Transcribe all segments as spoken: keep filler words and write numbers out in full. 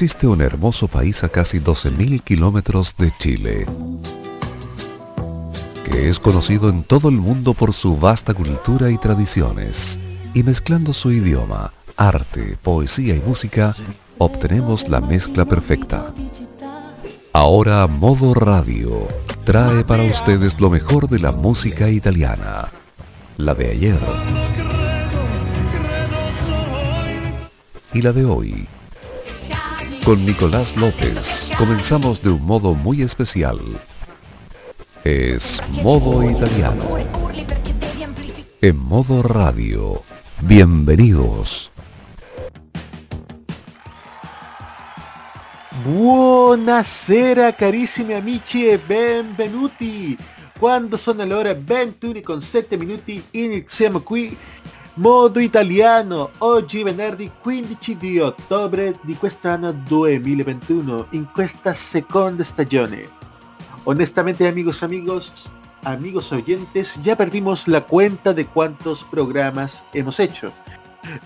Existe un hermoso país a casi doce mil kilómetros de Chile, que es conocido en todo el mundo por su vasta cultura y tradiciones, y mezclando su idioma, arte, poesía y música, obtenemos la mezcla perfecta. Ahora Modo Radio trae para ustedes lo mejor de la música italiana, la de ayer y la de hoy. Con Nicolás López comenzamos de un modo muy especial. Es Modo Italiano. En Modo Radio. Bienvenidos. Buonasera carissimi amici e benvenuti. Quando sono le ore ventuno e sette minuti iniziamo qui Modo Italiano, oggi venerdì quindici di ottobre di quest'anno duemilaventuno, in questa seconda stagione. Honestamente, amigos, amigos, amigos oyentes, ya perdimos la cuenta de cuántos programas hemos hecho.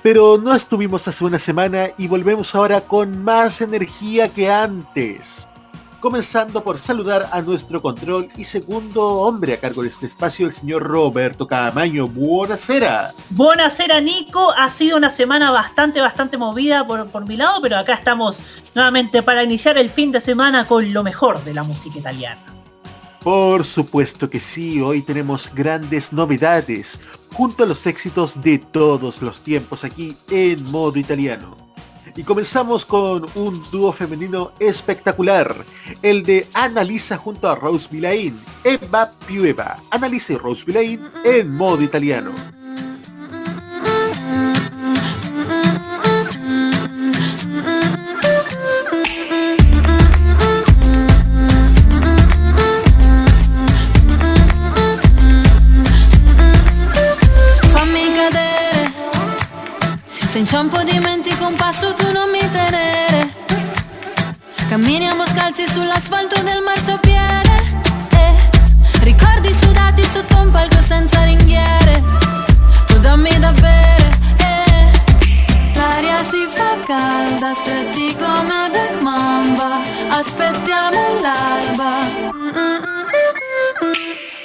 Pero no estuvimos hace una semana y volvemos ahora con más energía que antes. Comenzando por saludar a nuestro control y segundo hombre a cargo de este espacio, el señor Roberto Camaño. Buonasera. Buonasera, Nico. Ha sido una semana bastante, bastante movida por, por mi lado, pero acá estamos nuevamente para iniciar el fin de semana con lo mejor de la música italiana. Por supuesto que sí, hoy tenemos grandes novedades, junto a los éxitos de todos los tiempos aquí en Modo Italiano. Y comenzamos con un dúo femenino espectacular, el de Annalisa junto a Rose Villain, Emma più Eva, Annalisa y Rose Villain en Modo Italiano. Se inciampo dimentico un passo tu non mi tenere. Camminiamo scalzi sull'asfalto del marciapiede, eh. Ricordi sudati sotto un palco senza ringhiere. Tu dammi da bere, eh. L'aria si fa calda, stretti come Black Mamba. Aspettiamo l'alba.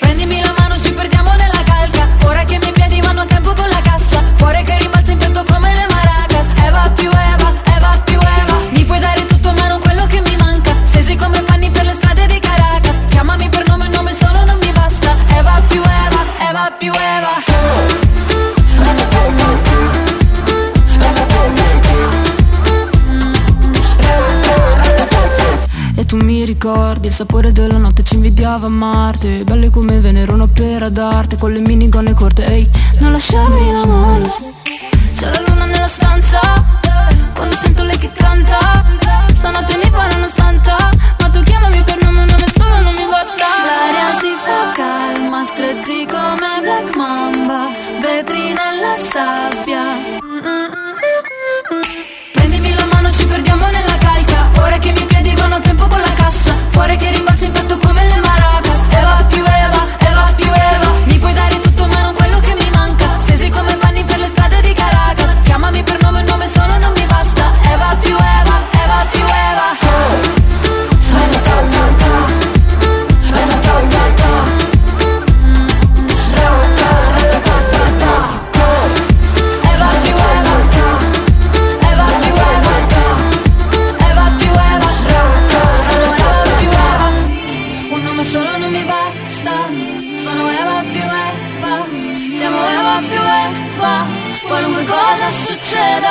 Prendimi la mano, ci perdiamo nella calca. Ora che mi piedi vanno a tempo con la cassa. Cuore che rimbalza in petto come le maracas. Eva più Eva, Eva più Eva. Mi puoi dare tutto ma non quello che mi manca. Stesi come panni per le strade di Caracas. Chiamami per nome, nome solo non mi basta. Eva più Eva, Eva più Eva. E tu mi ricordi il sapore della notte, ci invidiava Marte. Belle come Venere, un'opera d'arte, con le minigonne corte. Ehi, non lasciarmi la mano. C'è la luna nella stanza, quando sento lei che canta. Stanotte mi pare una santa, ma tu chiamami per nome, un nome solo non mi basta. L'aria si fa calma, stretti come Black Mamba, vetri nella sabbia. Prendimi la mano, ci perdiamo nella calca. Ora che mi piedi vanno a tempo con la cassa. Cuore che rimbalza in petto come le maracas. Eva più Eva, Eva più Eva. Mi puoi dare tutto ma non quello che mi manca. Stesi come panni per le strade di Caracas. Chiamami per nome, un nome solo non mi basta. Eva più Eva, Eva più Eva. Qualunque cosa succeda,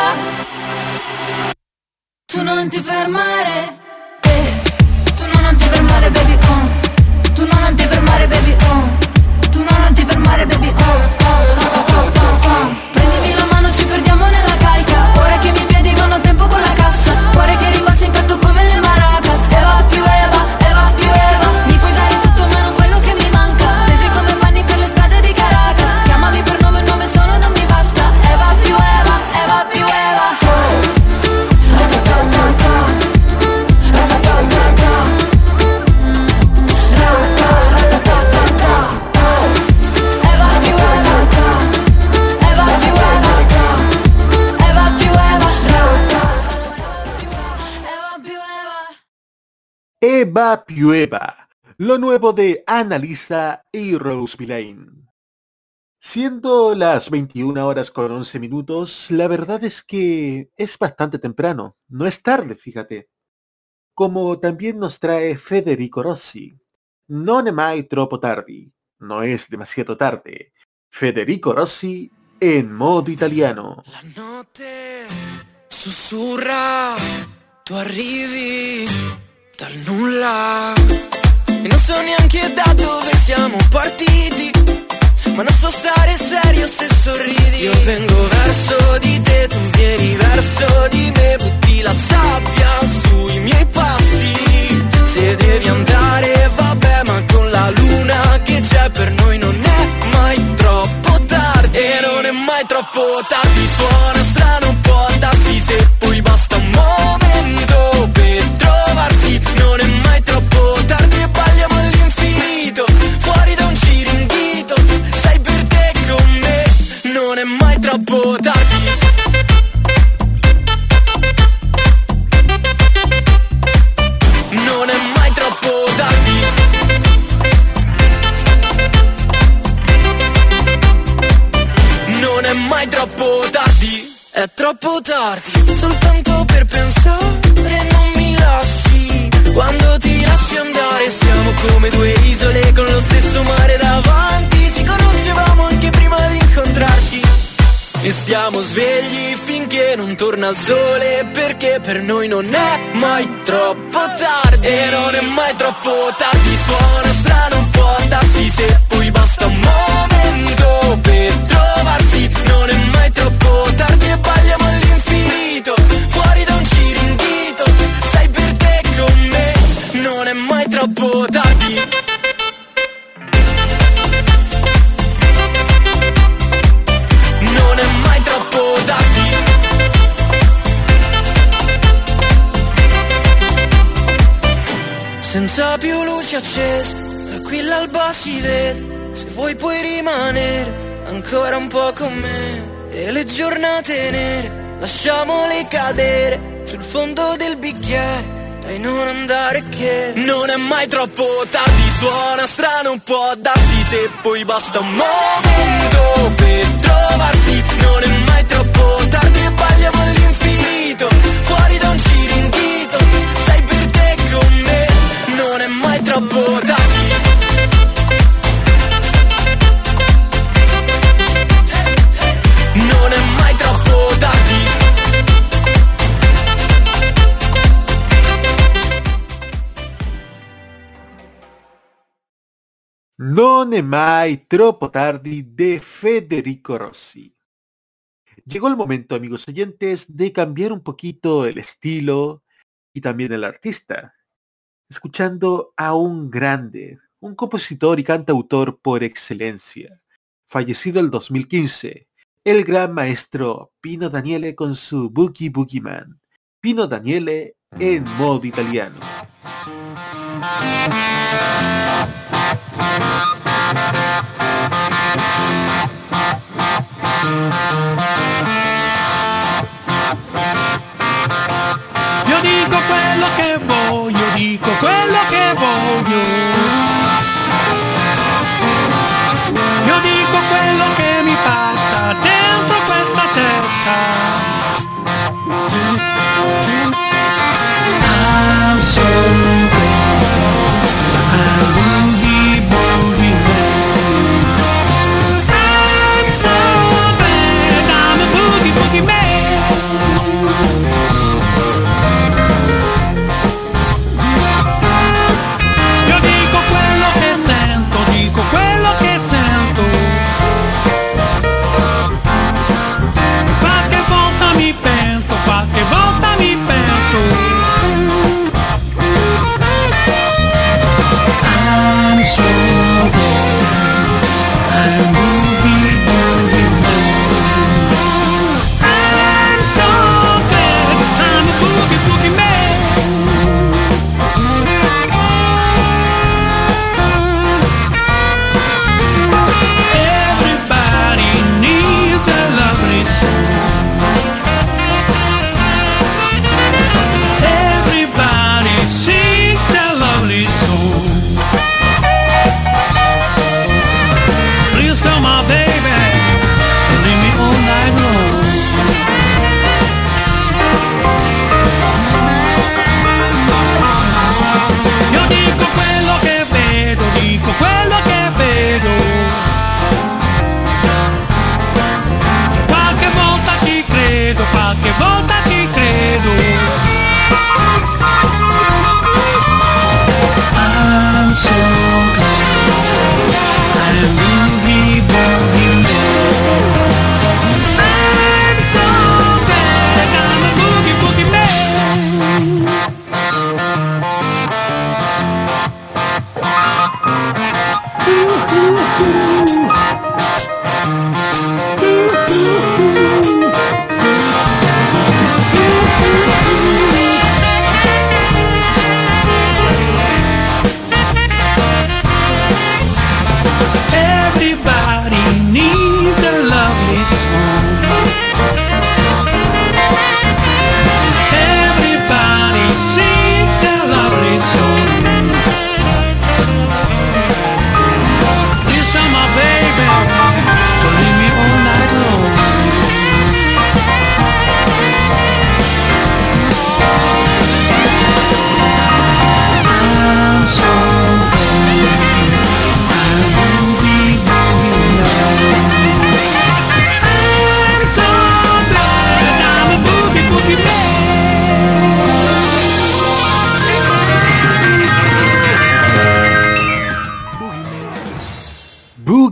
tu non ti fermare, eh. Tu non ti fermare baby oh. Tu non ti fermare baby oh. Tu non ti fermare baby oh, oh, oh, oh, oh, oh. Prendimi la mano, ci perdiamo nella calca. Ora che mi piedi vanno a tempo con la cassa. Cuore che rimbalza in petto come le maracas. Eva più Eva, Eva più Eva. Mi puoi dare tutto ma non quello che mi manca. Stesi come panni per le strade di Caracas. Chiamami per nome, un nome solo non mi basta. Eva più Eva, Eva più Eva. Eva più Eva, Eva Piueva, lo nuevo de Annalisa y Rose Villain. Siendo las veintiuna horas con once minutos, la verdad es que es bastante temprano, no es tarde, fíjate. Como también nos trae Federico Rossi, non è mai troppo tardi, no es demasiado tarde. Federico Rossi en modo italiano. La notte sussurra, tu arrivi dal nulla e non so neanche da dove siamo partiti, ma non so stare serio se sorridi. Io vengo verso di te, tu vieni verso di me, butti la sabbia sui miei passi. Se devi andare vabbè, ma con la luna che c'è per noi non è mai troppo tardi. E non è mai troppo tardi, suona strano un po' darsi, se poi basta un momento per trovarsi. Non è mai troppo tardi e balliamo all'infinito, fuori da un ciringhito, sei per te con me. Non è mai troppo tardi. È troppo tardi, soltanto per pensare non mi lasci. Quando ti lasci andare siamo come due isole con lo stesso mare davanti. Ci conoscevamo anche prima di incontrarci e stiamo svegli finché non torna il sole, perché per noi non è mai troppo tardi. E non è mai troppo tardi, suona strano un po' darsi, se poi basta un momento per trovarsi. Non è mai troppo tardi, balliamo all'infinito, fuori da un ciringhito, sei per te con me. Non è mai troppo tardi. Non è mai troppo tardi. Senza più luci accese, tranquilla l'alba si vede. Se vuoi puoi rimanere ancora un po' con me. E le giornate nere lasciamole cadere sul fondo del bicchiere, dai non andare che non è mai troppo tardi, suona strano un po' darsi, se poi basta un momento per trovarsi. Non è mai troppo tardi e balliamo all'infinito, fuori da un ciringhito, sei per te con me. Non è mai troppo tardi. Non è mai troppo tardi de Federico Rossi. Llegó el momento, amigos oyentes, de cambiar un poquito el estilo y también el artista, escuchando a un grande, un compositor y cantautor por excelencia, fallecido el dos mil quince, el gran maestro Pino Daniele con su Boogie Boogie Man. Pino Daniele en modo italiano. Io dico quello che voglio, dico quello che voglio. Io dico quello che mi passa dentro questa testa. I'm so glad I'm io dico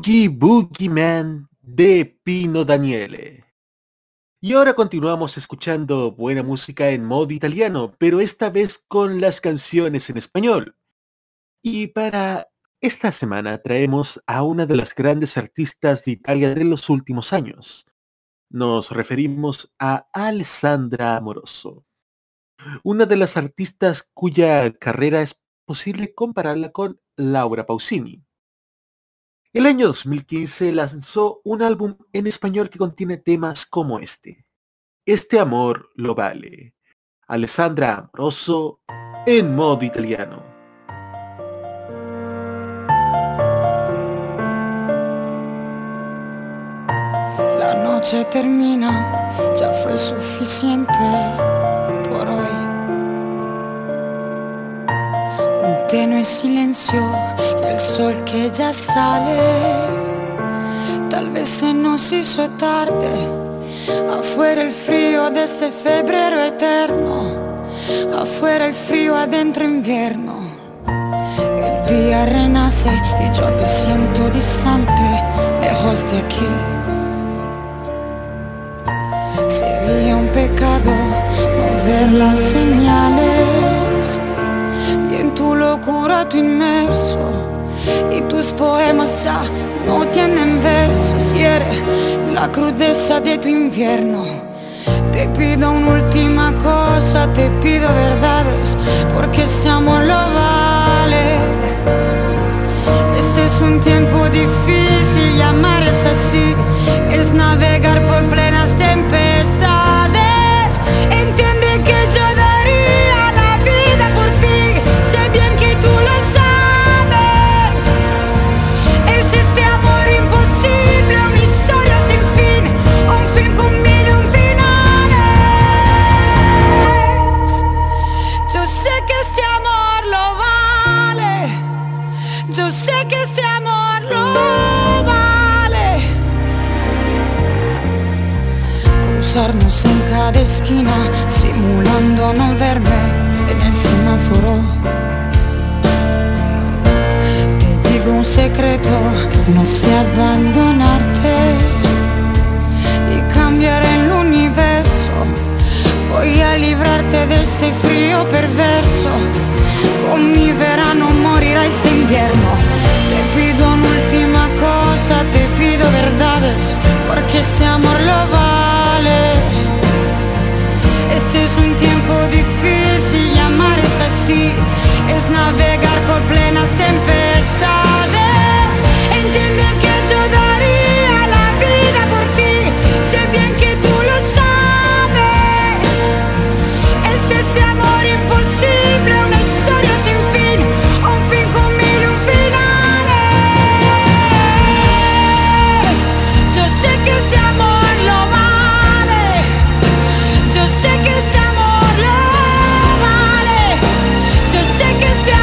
Boogie Boogie Man de Pino Daniele. Y ahora continuamos escuchando buena música en modo italiano, pero esta vez con las canciones en español. Y para esta semana traemos a una de las grandes artistas de Italia de los últimos años. Nos referimos a Alessandra Amoroso, una de las artistas cuya carrera es posible compararla con Laura Pausini. El año dos mil quince lanzó un álbum en español que contiene temas como este. Este amor lo vale. Alessandra Amoroso en modo italiano. La noche termina, ya fue suficiente por hoy. Tenue silencio y el sol que ya sale. Tal vez se nos hizo tarde. Afuera el frío de este febrero eterno. Afuera el frío, adentro invierno. El día renace y yo te siento distante, lejos de aquí. Sería un pecado no ver las señales. Tu locura, tu inmerso, y tus poemas ya no tienen verso. Cierre la crudeza de tu invierno. Te pido una última cosa, te pido verdades, porque este amor lo vale. Este es un tiempo difícil, amar es así, es navegar por plenas tempestades. Entiende que yo daría la vida por ti. Tú lo sabes, es este amor imposible, una historia sin fin, un fin con mil y un finales. Yo sé que este amor lo vale, yo sé que este amor lo vale. Cruzarnos en cada esquina, simulando no verme en el semáforo. Un secreto, no sé abandonarte y cambiar el universo. Voy a librarte de este frío perverso. Con mi verano morirá este invierno. Te pido una última cosa, te pido verdades, porque este amor lo vale. Este es un tiempo difícil y amar es así, es navegar por plenas tempestades. Entiende que yo daría la vida por ti, sé bien que tú lo sabes. Es este amor imposible, una historia sin fin, un fin con mil y un finales. Yo sé que este amor lo vale, yo sé que este amor lo vale, yo sé que este amor lo vale.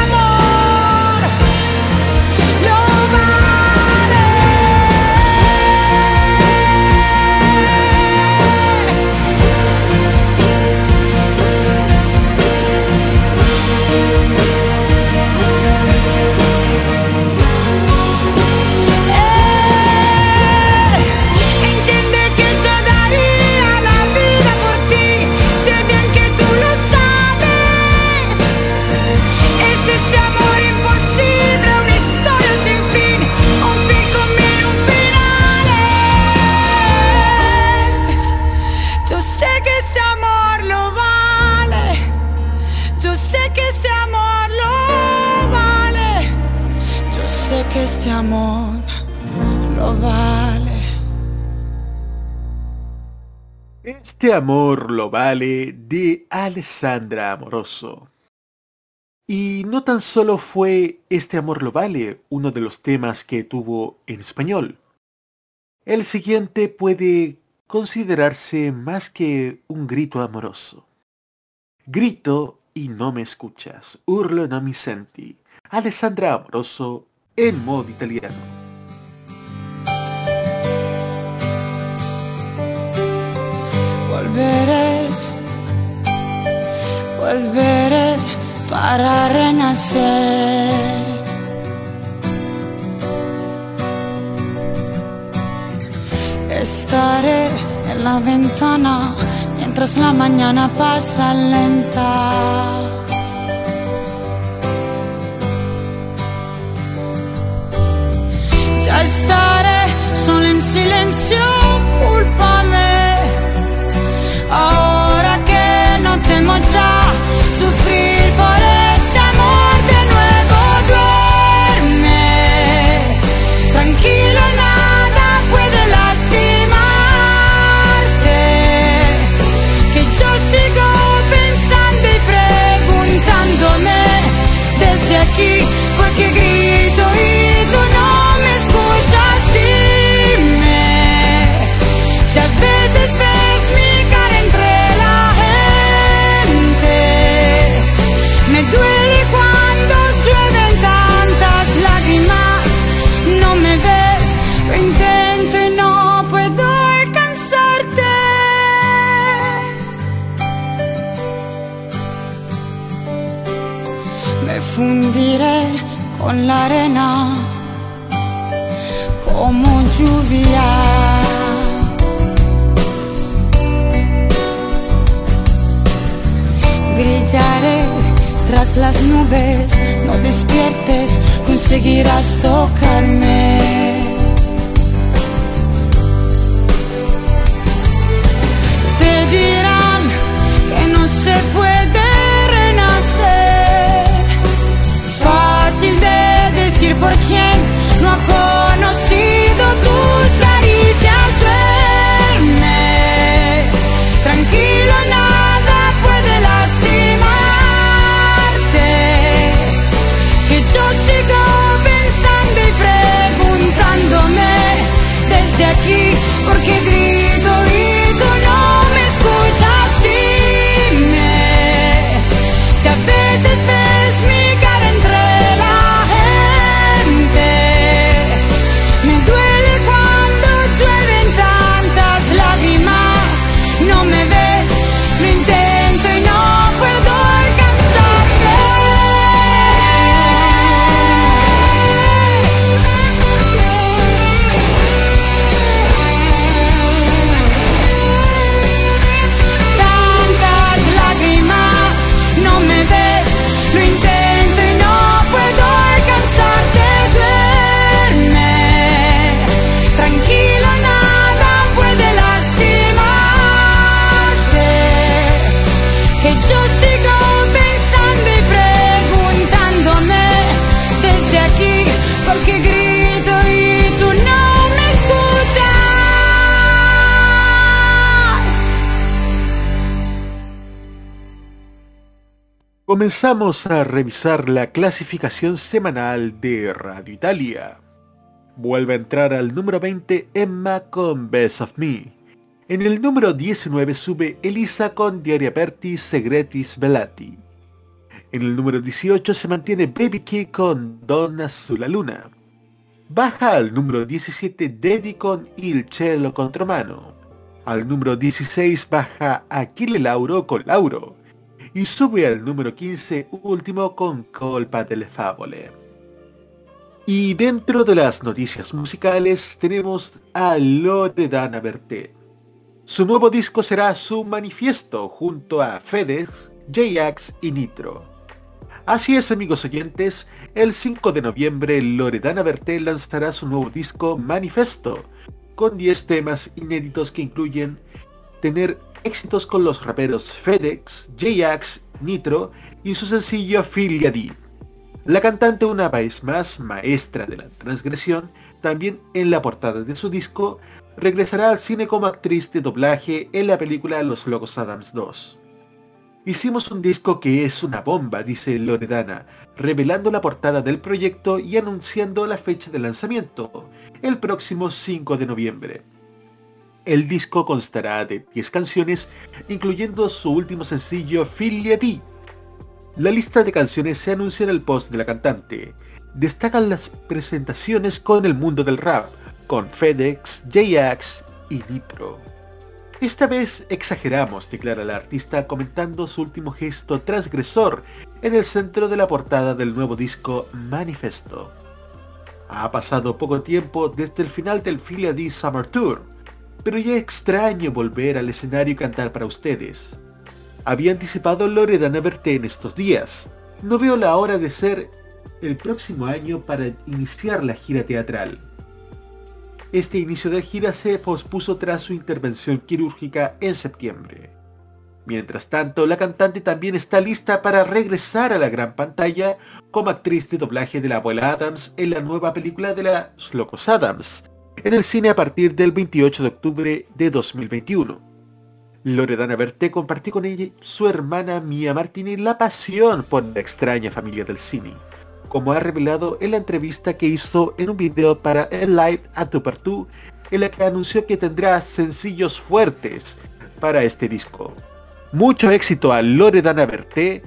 Que este amor lo vale. Este amor lo vale de Alessandra Amoroso. Y no tan solo fue Este amor lo vale uno de los temas que tuvo en español. El siguiente puede considerarse más que un grito amoroso. Grito y no me escuchas, urlo no mi senti. Alessandra Amoroso en modo italiano. Volveré, volveré para renacer. stare nella ventana mientras la mañana pasa lenta. Ya estaré solo en silencio, cúlpame. Ahora que no temo ya sufrir por ese amor de nuevo. Duerme tranquilo, nada puede lastimarte, que yo sigo pensando y preguntándome desde aquí porque grito y tú no me escuchas. Dime si a veces ves mi cara entre la gente. Me duele cuando llueven tantas lágrimas. No me ves, lo intento y no puedo alcanzarte. Me fundiré con la arena como lluvia. Brillaré tras las nubes, no despiertes, conseguirás tocarme. Te dirán que no se puede renacer, fácil de decir por quién no ha conocido tus caricias. Duerme tranquilo, nada puede lastimarte, que yo sigo pensando y preguntándome desde aquí porque grito y tú no me escuchas. Dime si a veces ves mi cara entre la gente. Me duele cuando llueven tantas lágrimas. No me ves, lo intento y no puedo alcanzarte. Tantas lágrimas. No me ves, lo intento y no puedo alcanzarte. Duerme tranquilo, nada puede lastimarte, que yo sigo pensando y preguntándome desde aquí porque grito y tú no me escuchas. Comenzamos a revisar la clasificación semanal de Radio Italia. Vuelve a entrar al número veinte Emma con Best of Me. En el número diecinueve sube Elisa con Diari Aperti Segreti Svelati. En el número dieciocho se mantiene Baby Key con Donna sulla Luna. Baja al número diecisiete Dedi con Il Cielo Contromano. Al número dieciséis baja Achille Lauro con Lauro. Y sube al número quince Último con Colpa delle Favole. Y dentro de las noticias musicales tenemos a Loredana Berté. Su nuevo disco será su manifiesto junto a Fedez, J-A X y Nitro. Así es, amigos oyentes, el cinco de noviembre Loredana Berté lanzará su nuevo disco Manifiesto, con diez temas inéditos que incluyen tener éxitos con los raperos Fedez, J-A X, Nitro y su sencillo Filia D. La cantante, una vez más maestra de la transgresión, también en la portada de su disco, regresará al cine como actriz de doblaje en la película Los Locos Adams dos. Hicimos un disco que es una bomba, dice Loredana, revelando la portada del proyecto y anunciando la fecha de lanzamiento, el próximo cinco de noviembre. El disco constará de diez canciones, incluyendo su último sencillo Filia D. La lista de canciones se anuncia en el post de la cantante. Destacan las presentaciones con el mundo del rap, con Fedez, J-A X y Nitro. Esta vez exageramos, declara la artista comentando su último gesto transgresor en el centro de la portada del nuevo disco Manifiesto. Ha pasado poco tiempo desde el final del Filia D Summer Tour, pero ya extraño volver al escenario y cantar para ustedes. Había anticipado Loredana Berté en estos días. No veo la hora de ser el próximo año para iniciar la gira teatral. Este inicio de gira se pospuso tras su intervención quirúrgica en septiembre. Mientras tanto, la cantante también está lista para regresar a la gran pantalla como actriz de doblaje de la abuela Adams en la nueva película de la Los Locos Adams, en el cine a partir del veintiocho de octubre de dos mil veintiuno. Loredana Berté compartió con ella su hermana Mia Martini la pasión por la extraña familia del cine, como ha revelado en la entrevista que hizo en un video para el Live a Tu Per Tu, en la que anunció que tendrá sencillos fuertes para este disco. Mucho éxito a Loredana Berté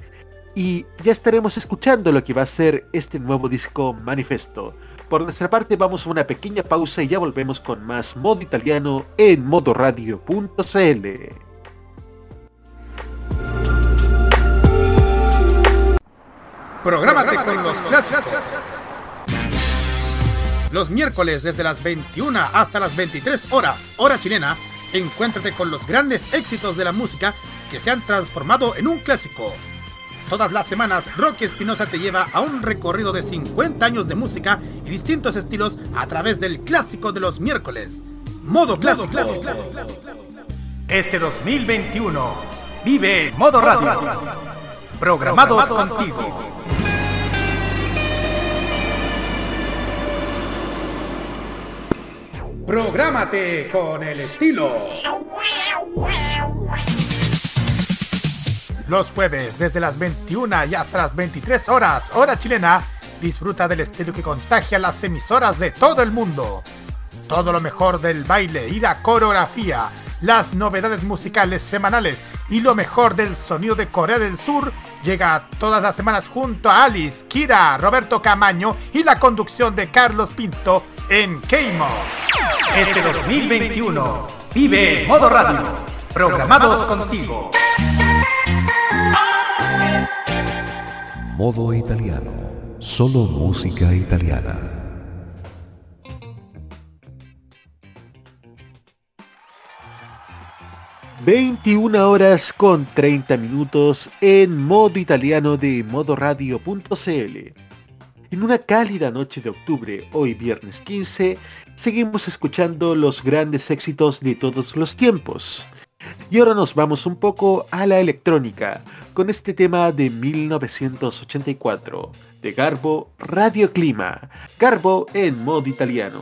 y ya estaremos escuchando lo que va a ser este nuevo disco Manifesto. Por nuestra parte vamos a una pequeña pausa y ya volvemos con más Modo Italiano en Modoradio punto c l. Prográmate con los clásicos. Los miércoles desde las veintiuna hasta las veintitrés horas, hora chilena, encuéntrate con los grandes éxitos de la música que se han transformado en un clásico. Todas las semanas, Rocky Espinosa te lleva a un recorrido de cincuenta años de música y distintos estilos a través del clásico de los miércoles. Modo Clásico. Modo clásico. Este dos mil veintiuno, vive Modo Radio. Modo Radio. Programados, Programados contigo. contigo. Prográmate con el estilo. Los jueves, desde las veintiuna y hasta las veintitrés horas, hora chilena, disfruta del estilo que contagia las emisoras de todo el mundo. Todo lo mejor del baile y la coreografía, las novedades musicales semanales y lo mejor del sonido de Corea del Sur llega todas las semanas junto a Alice, Kira, Roberto Camaño y la conducción de Carlos Pinto en K-Mod. Este dos mil veintiuno, vive Modo Radio, programados contigo. Modo Italiano, solo música italiana. veintiuna horas con treinta minutos en Modo Italiano de Modoradio punto c l. En una cálida noche de octubre, hoy viernes quince, seguimos escuchando los grandes éxitos de todos los tiempos. Y ahora nos vamos un poco a la electrónica, con este tema de mil novecientos ochenta y cuatro, de Garbo, Radio Clima. Garbo en Modo Italiano.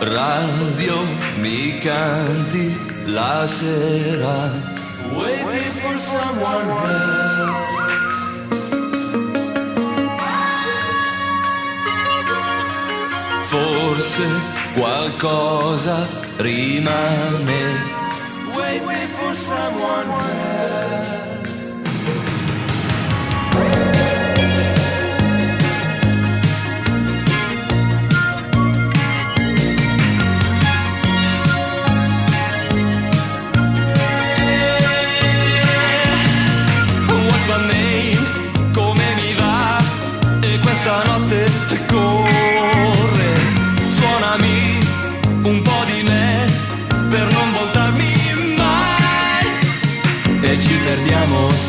Radio, mi canti la sera. Waiting for someone else. Forse qualcosa rimane. Waiting for someone else.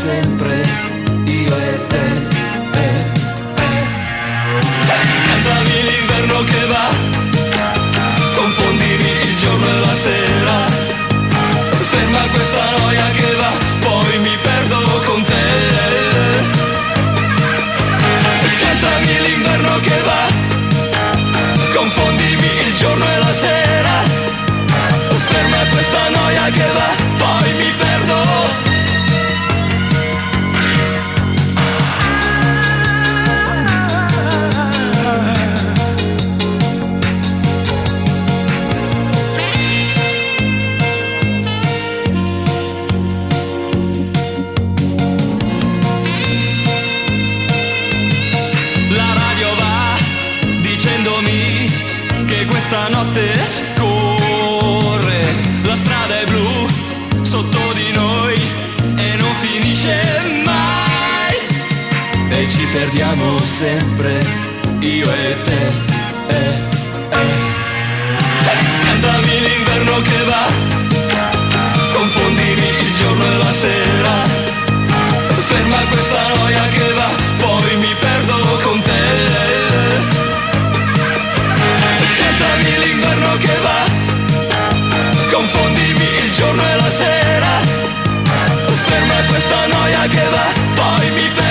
Sempre io e te, eh, eh. Cantami l'inverno che va, confondimi il giorno e la sera. Ferma questa noia che va, poi mi perdo con te. Cantami l'inverno che va, confondimi il giorno e la sera. Ferma questa noia che va, poi mi perdo. La notte corre, la strada è blu sotto di noi e perdiamo sempre, io e te, eh, eh. Cantami l'inverno che va, confondimi il giorno e la sera, ferma questa noia che va, poi mi perdo con te. Cantami l'inverno che va, confondimi il giorno e la sera, ferma questa noia che va, poi mi perdo.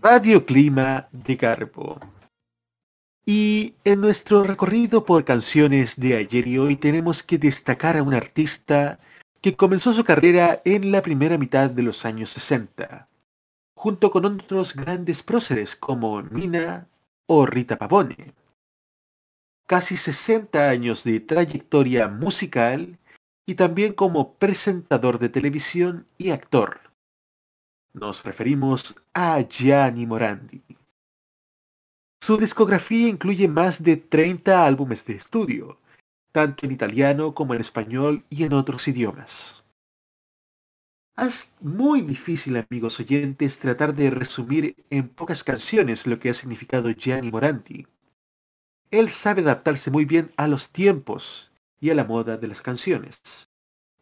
Radio Clima de Garbo. Y en nuestro recorrido por canciones de ayer y hoy tenemos que destacar a un artista que comenzó su carrera en la primera mitad de los años sesenta, junto con otros grandes próceres como Nina o Rita Pavone. Casi sesenta años de trayectoria musical y también como presentador de televisión y actor. Nos referimos a Gianni Morandi. Su discografía incluye más de treinta álbumes de estudio, tanto en italiano como en español y en otros idiomas. Es muy difícil, amigos oyentes, tratar de resumir en pocas canciones lo que ha significado Gianni Morandi. Él sabe adaptarse muy bien a los tiempos y a la moda de las canciones.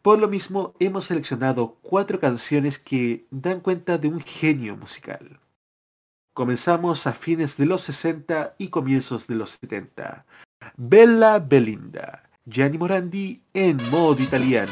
Por lo mismo, hemos seleccionado cuatro canciones que dan cuenta de un genio musical. Comenzamos a fines de los sesenta y comienzos de los setenta. Bella Belinda, Gianni Morandi en modo italiano.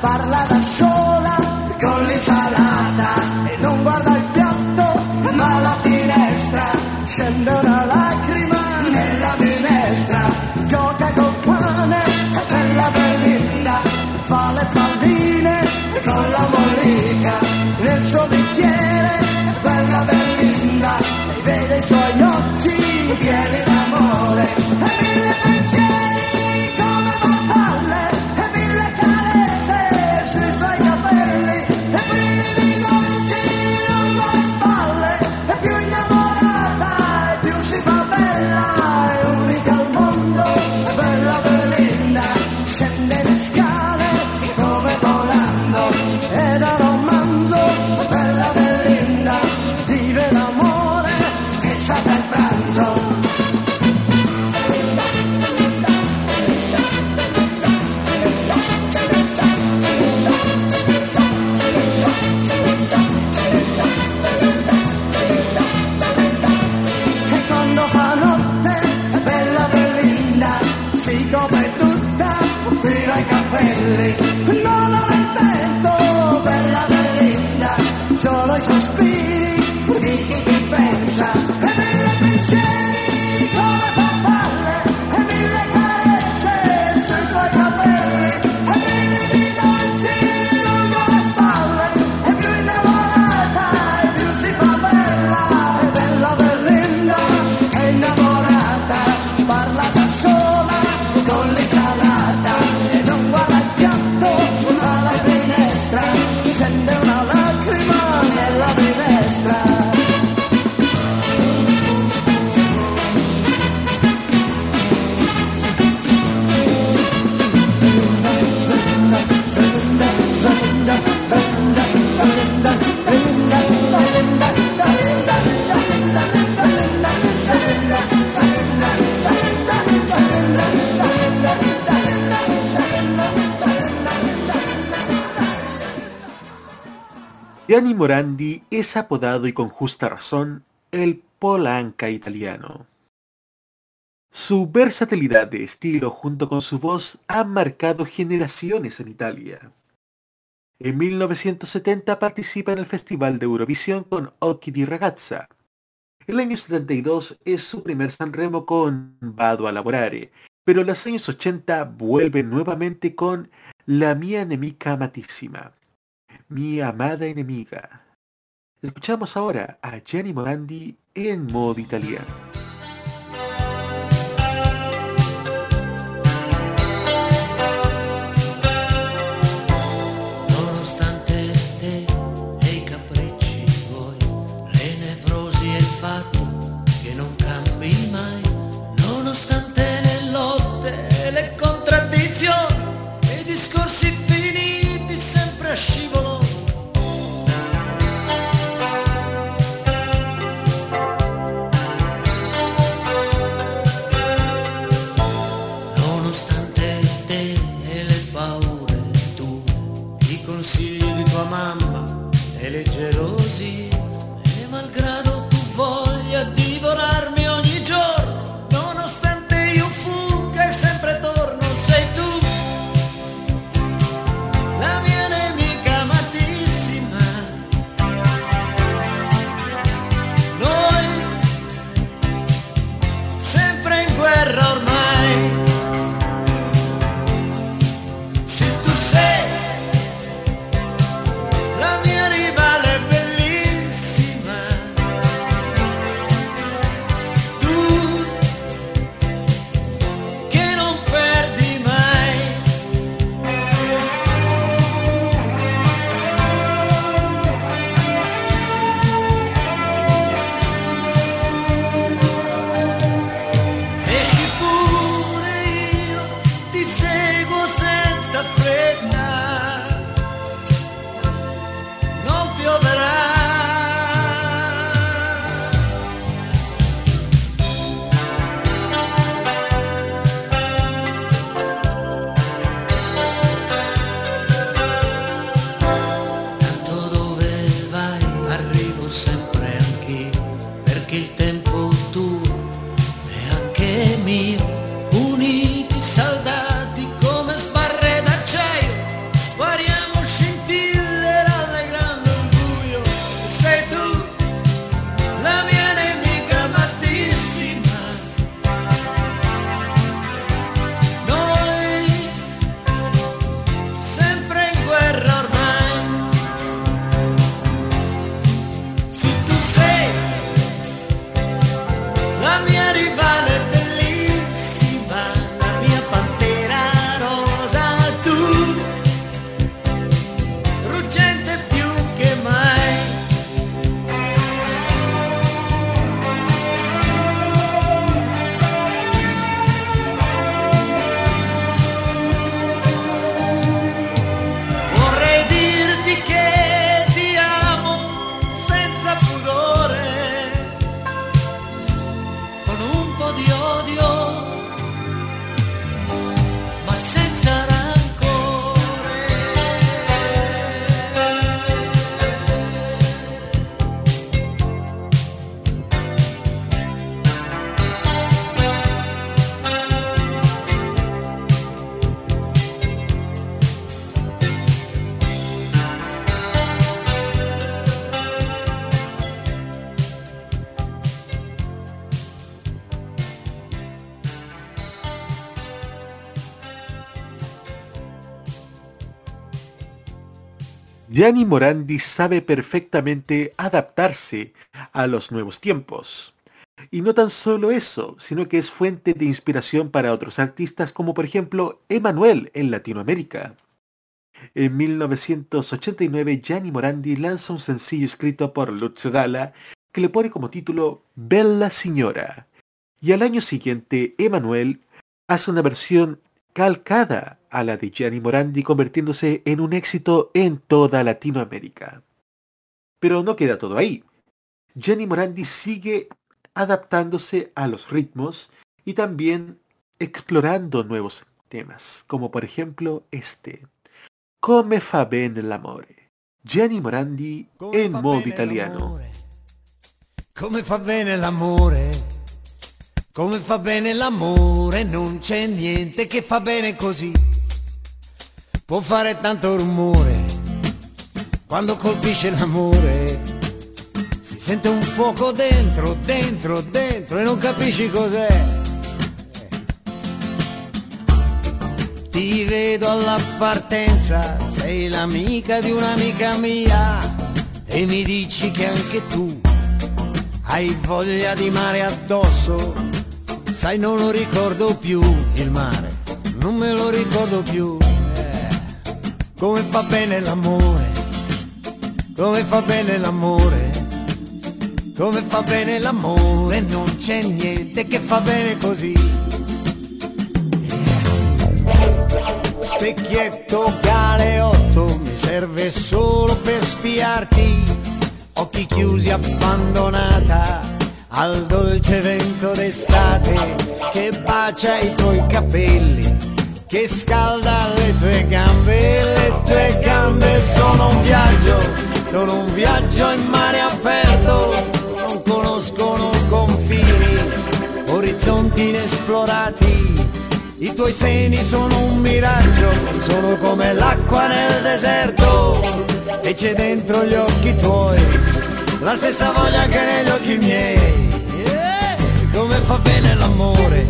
Parla da sola con l'insalata e non guarda il piatto. Gianni Morandi es apodado, y con justa razón, el Polanca italiano. Su versatilidad de estilo junto con su voz ha marcado generaciones en Italia. En mil novecientos setenta participa en el Festival de Eurovisión con Occhi di Ragazza. El año setenta y dos es su primer Sanremo con Vado a Lavorare, pero en los años ochenta vuelve nuevamente con La mia nemica amatissima, mi amada enemiga. Escuchamos ahora a Gianni Morandi en modo italiano. Scivolò, nonostante te e le paure tue, i consigli di tua mamma e le gelosie, e malgrado tu voglia divorarmi ogni giorno, nonostante io fugga e sempre torno, sei tu la mia Gianni Morandi sabe perfectamente adaptarse a los nuevos tiempos. Y no tan solo eso, sino que es fuente de inspiración para otros artistas como por ejemplo Emmanuel en Latinoamérica. En mil novecientos ochenta y nueve Gianni Morandi lanza un sencillo escrito por Lucio Dalla que le pone como título Bella Signora. Y al año siguiente Emmanuel hace una versión calcada a la de Gianni Morandi, convirtiéndose en un éxito en toda Latinoamérica. Pero no queda todo ahí. Gianni Morandi sigue adaptándose a los ritmos y también explorando nuevos temas, como por ejemplo este, Come fa bene l'amore, Gianni Morandi è il modo italiano. Come fa bene l'amore, come fa bene l'amore, non c'è niente che fa bene così. Può fare tanto rumore, quando colpisce l'amore, si sente un fuoco dentro, dentro, dentro e non capisci cos'è. Ti vedo alla partenza, sei l'amica di un'amica mia e mi dici che anche tu hai voglia di mare addosso. Sai, non lo ricordo più il mare, non me lo ricordo più. eh. Come fa bene l'amore, come fa bene l'amore, come fa bene l'amore, non c'è niente che fa bene così. Specchietto galeotto, mi serve solo per spiarti, occhi chiusi abbandonata al dolce vento d'estate che bacia i tuoi capelli, che scalda le tue gambe. Le tue gambe sono un viaggio, sono un viaggio in mare aperto, non conoscono confini, orizzonti inesplorati. I tuoi seni sono un miraggio, sono come l'acqua nel deserto e c'è dentro gli occhi tuoi la stessa voglia che negli occhi miei. yeah! Come fa bene l'amore,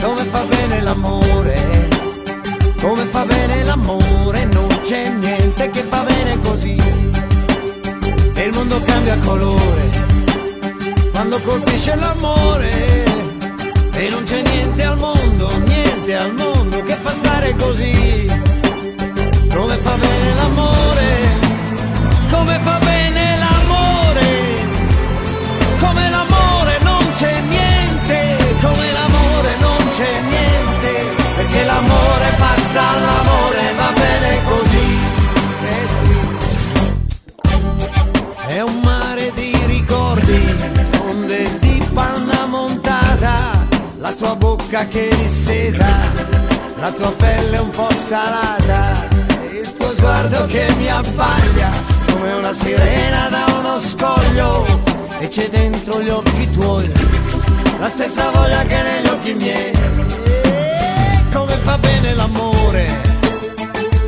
come fa bene l'amore, come fa bene l'amore, non c'è niente che fa bene così. E il mondo cambia colore quando colpisce l'amore e non c'è niente al mondo, niente al mondo che fa stare così. Come fa bene l'amore, come fa bene l'amore, come l'amore non c'è niente, come l'amore non c'è niente, perché l'amore basta, l'amore va bene così. Eh sì. È un mare di ricordi, onde di panna montata, la tua bocca che disseta, la tua pelle un po' salata, il tuo sguardo che mi abbaglia come una sirena da uno scoglio e c'è dentro gli occhi tuoi la stessa voglia che negli occhi miei. Come fa bene l'amore,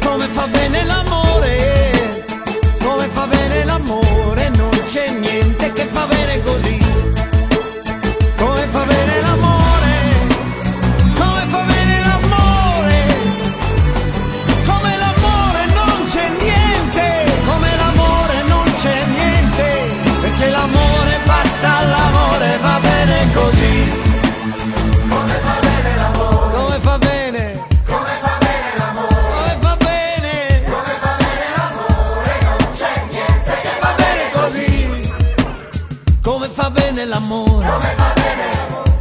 come fa bene l'amore, come fa bene l'amore, non c'è niente che fa bene così. Come fa bene l'amore, l'amore va bene così. Come fa bene l'amore, come fa bene, come fa bene l'amore, come fa bene, come fa bene l'amore, non c'è niente che va bene così. Come fa bene l'amore, come fa bene,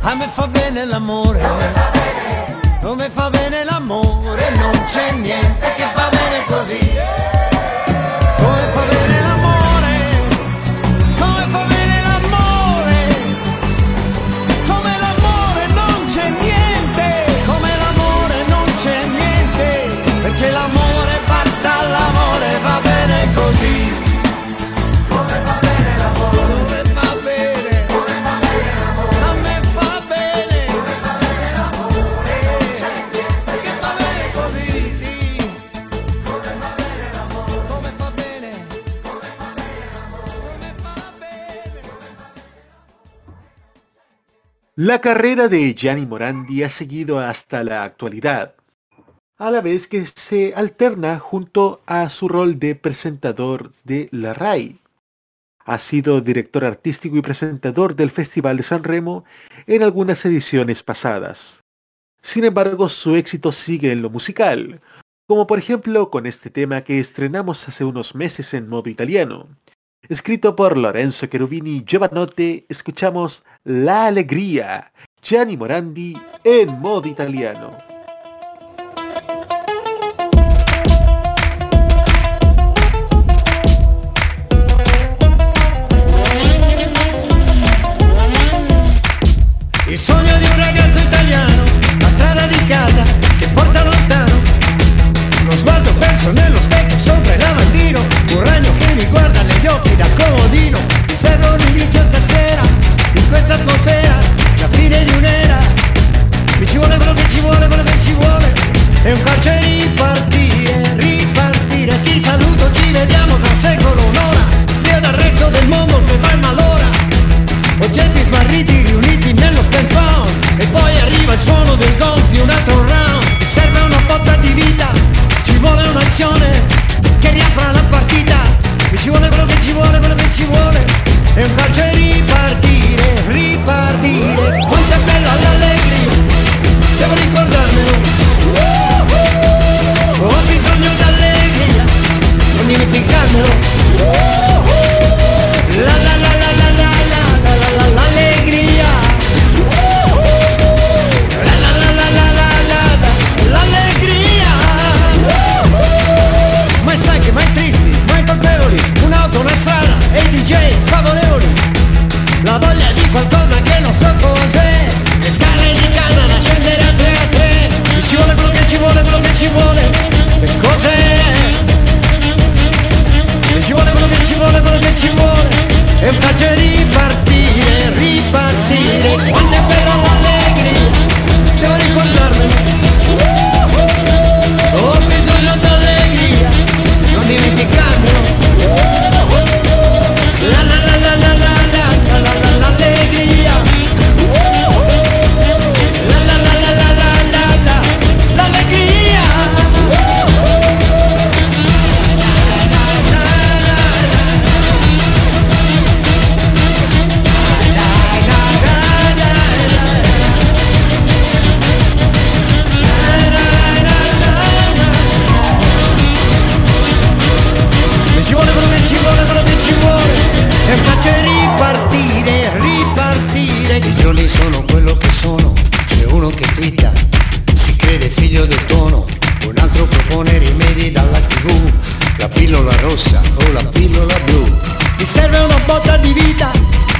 a me fa bene l'amore, come fa bene, come fa bene l'amore, non c'è niente che va bene così. Come fa bene l'amore, come fa bene. Che l'amore basta, l'amore va bene così. Come va bene l'amore, come va bene, come va bene l'amore, a me va bene, come va bene l'amore, non c'è niente che va bene così, sì. Come va bene l'amore, come va bene, come va bene l'amore, come va bene. La carrera de Gianni Morandi ha seguido hasta la actualidad, a la vez que se alterna junto a su rol de presentador de la R A I. Ha sido director artístico y presentador del Festival de Sanremo en algunas ediciones pasadas. Sin embargo, su éxito sigue en lo musical, como por ejemplo con este tema que estrenamos hace unos meses en modo italiano. Escrito por Lorenzo Cherubini y Jovanotti, escuchamos La Alegría, Gianni Morandi en modo italiano. Il sogno di un ragazzo italiano, la strada di casa che porta lontano, uno sguardo perso nello specchio sopra il lavandino. la voglia di qualcosa che non so cos'è. Le scale di casa da scendere a tre a tre, ci vuole quello che ci vuole, quello che ci vuole, e cos'è? E ci vuole quello che ci vuole, quello che ci vuole, e faccio ripartire, ripartire. Quando è bella l'allegria, devo ricordarmelo. Ho bisogno d'allegria, non dimenticarmelo. La la la la la la la la la l'allegria. La la la la la la la la l'allegria. E ci vuole quello che ci vuole, quello che ci vuole, e faccio ripartire, ripartire. I giorni sono quello che sono, c'è uno che twitta, si crede figlio del tono, un altro propone rimedi dalla tv, la pillola rossa o la pillola blu. Mi serve una botta di vita,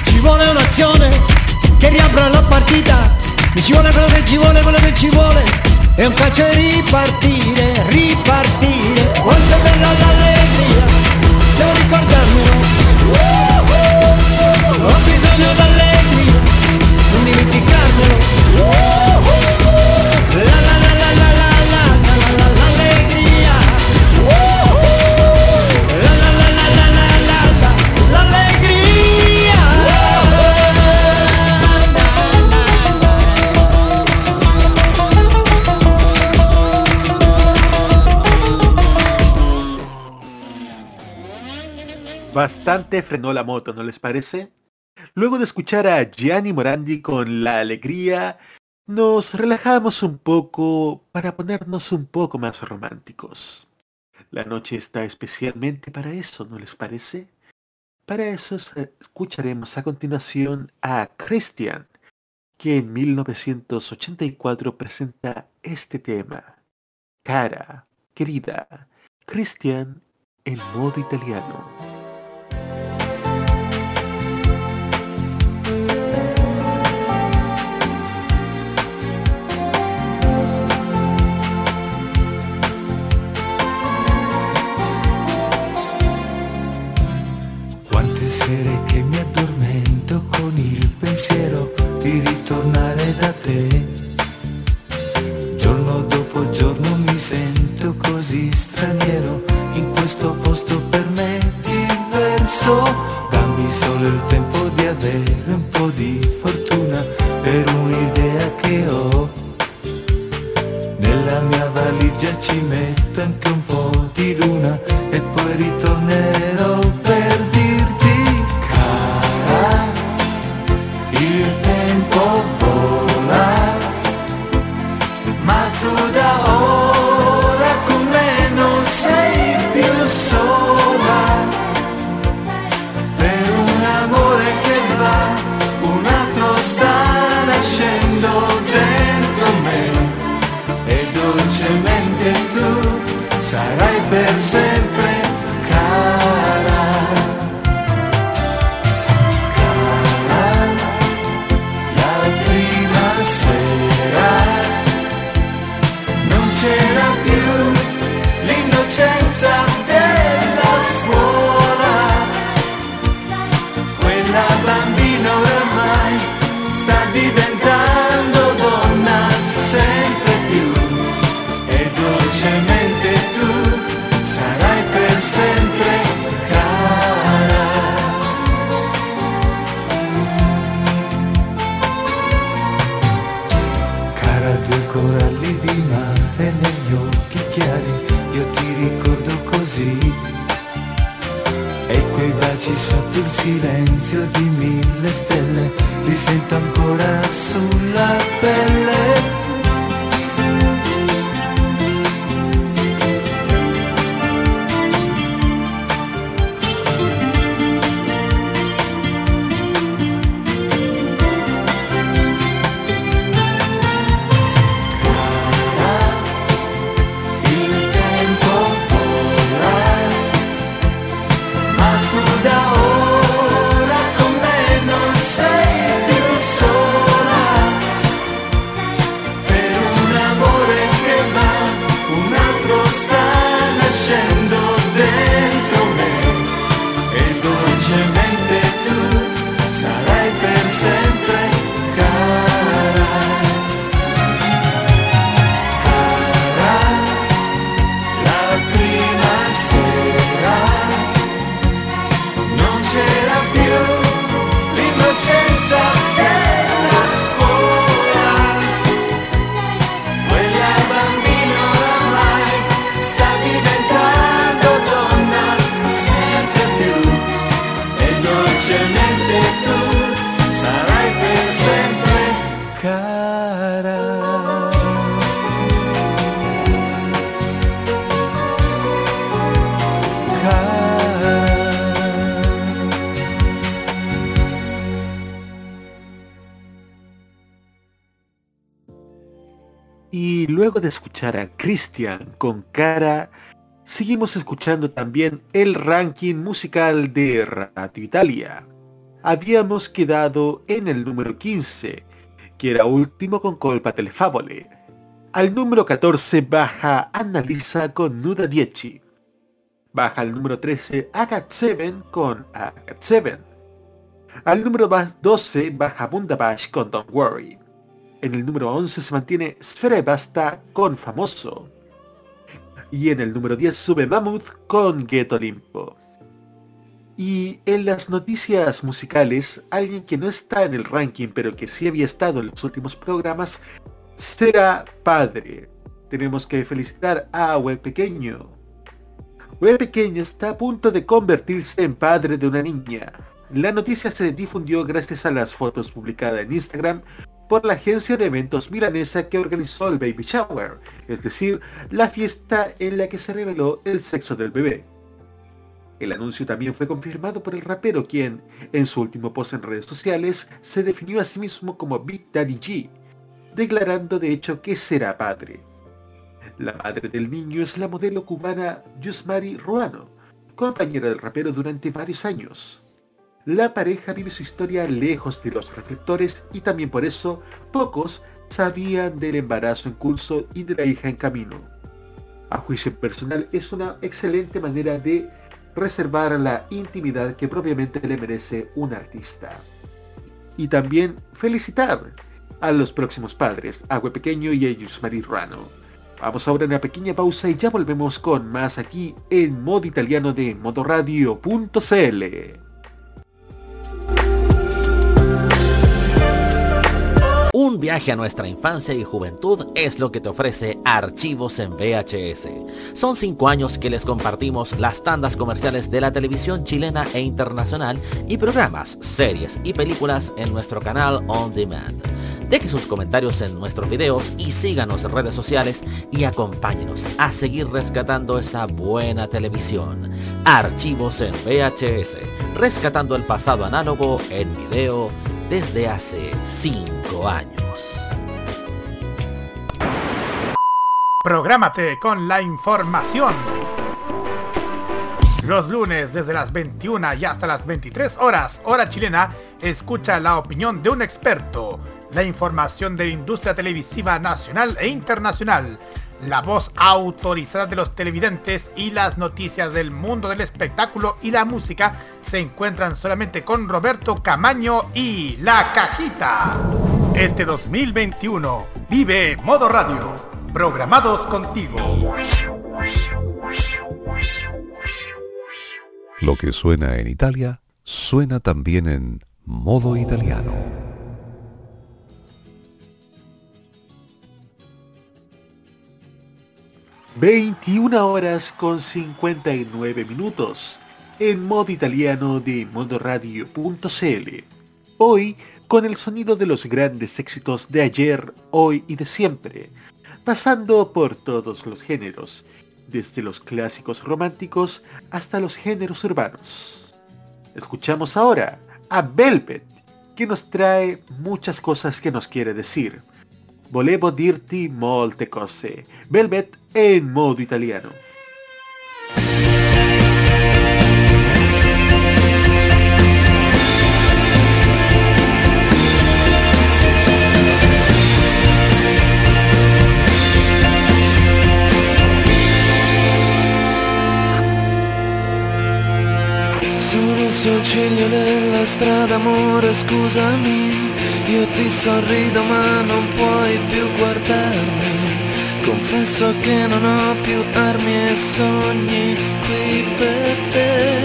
ci vuole un'azione che riapra la partita, mi ci vuole quello che ci vuole, quello che ci vuole, e faccio ripartire, ripartire. Quanto è bella l'allegria, devo ricordarmelo. Ho bisogno d'allegria, non dimenticarmelo. La la la la la la la la la l'allegria. La la la la la la la la l'allegria. Bastante frenó la moto, ¿no les parece? Luego de escuchar a Gianni Morandi con La Alegría, nos relajamos un poco para ponernos un poco más románticos. La noche está especialmente para eso, ¿no les parece? Para eso escucharemos a continuación a Christian, que en mil novecientos ochenta y cuatro presenta este tema. Cara, querida, Christian en modo italiano. Sere che mi addormento con il pensiero di ritornare da te, giorno dopo giorno mi sento così straniero in questo posto per me diverso. Dammi solo il tempo di avere un po' di fortuna per un'idea che ho, nella mia valigia ci metto anche un po' di luna e poi ritornerò per te. Con menos Y luego de escuchar a Cristian con Cara, seguimos escuchando también el ranking musical de Radio Italia. Habíamos quedado en el número quince, que era último con Colpa Telefabole. Al número catorce baja Annalisa con Nuda Dieci. Baja al número trece Agat siete con Agat siete. Al número doce baja Bundabash con Don't Worry. En el número once se mantiene Sfera Basta con Famoso. Y en el número diez sube Mammoth con Ghetto Limpo. Y en las noticias musicales, alguien que no está en el ranking pero que sí había estado en los últimos programas, será padre. Tenemos que felicitar a Web Pequeño. Web Pequeño está a punto de convertirse en padre de una niña. La noticia se difundió gracias a las fotos publicadas en Instagram por la agencia de eventos milanesa que organizó el Baby Shower, es decir, la fiesta en la que se reveló el sexo del bebé. El anuncio también fue confirmado por el rapero, quien, en su último post en redes sociales, se definió a sí mismo como Big Daddy G, declarando de hecho que será padre. La madre del niño es la modelo cubana Yusmari Ruano, compañera del rapero durante varios años. La pareja vive su historia lejos de los reflectores y también por eso pocos sabían del embarazo en curso y de la hija en camino. A juicio personal, es una excelente manera de reservar la intimidad que propiamente le merece un artista. Y también felicitar a los próximos padres, a Hue Pequeño y a Yusmari Rano. Vamos ahora a una pequeña pausa y ya volvemos con más aquí en Modo Italiano de Modoradio punto c l. Un viaje a nuestra infancia y juventud es lo que te ofrece Archivos en V H S. Son cinco años que les compartimos las tandas comerciales de la televisión chilena e internacional y programas, series y películas en nuestro canal On Demand. Deje sus comentarios en nuestros videos y síganos en redes sociales y acompáñenos a seguir rescatando esa buena televisión. Archivos en V H S, rescatando el pasado análogo en video desde hace cinco años. Prográmate con la información. Los lunes desde las veintiuna y hasta las veintitrés horas, hora chilena, escucha la opinión de un experto, la información de la industria televisiva nacional e internacional, la voz autorizada de los televidentes y las noticias del mundo del espectáculo y la música se encuentran solamente con Roberto Camaño y La Cajita. Este dos mil veintiuno vive Modo Radio, programados contigo. Lo que suena en Italia, suena también en Modo Italiano. veintiuna horas con cincuenta y nueve minutos en Modo Italiano de Modoradio punto c l. Hoy con el sonido de los grandes éxitos de ayer, hoy y de siempre, pasando por todos los géneros, desde los clásicos románticos hasta los géneros urbanos. Escuchamos ahora a Velvet, que nos trae muchas cosas que nos quiere decir. Volevo dirti molte cose. Velvet en Modo Italiano. Sono il soggiglio della strada, amore, scusami. Io ti sorrido ma non puoi più guardarmi. Confesso che non ho più armi e sogni qui per te.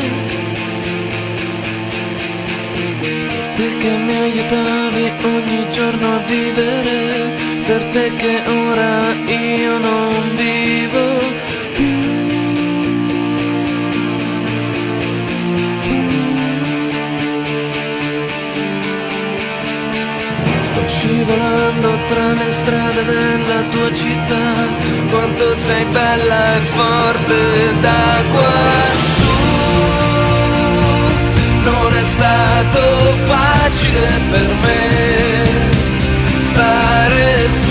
Per te che mi aiutavi ogni giorno a vivere, per te che ora io non vivo più. Sto scivolando tra le strade della tua città, quanto sei bella e forte da quassù. Non è stato facile per me stare su.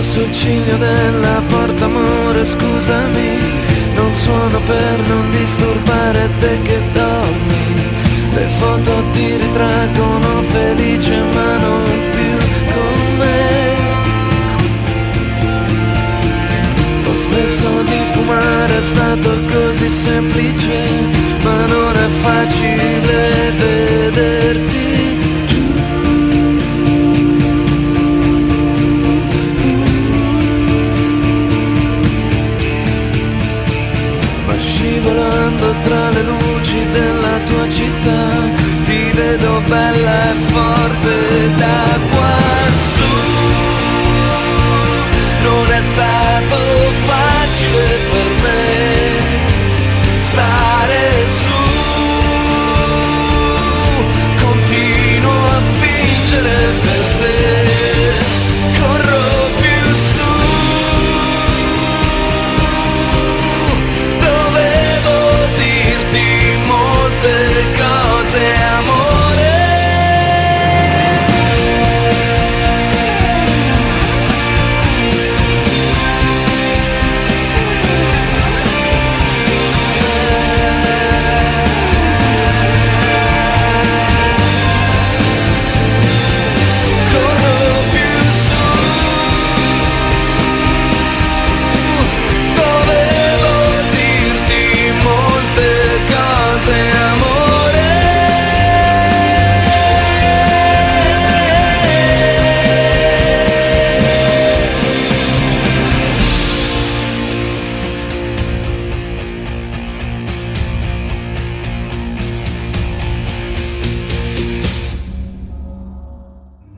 Sdraiato sul ciglio della porta, amore scusami, non suono per non disturbare te che dormi. Le foto ti ritraggono felice ma non più con me. Ho smesso di fumare, è stato così semplice, ma non è facile vederti. Scivolando tra le luci della tua città, ti vedo bella e forte da quassù. Non è stato facile per me stare su, continuo a fingere per te, corro.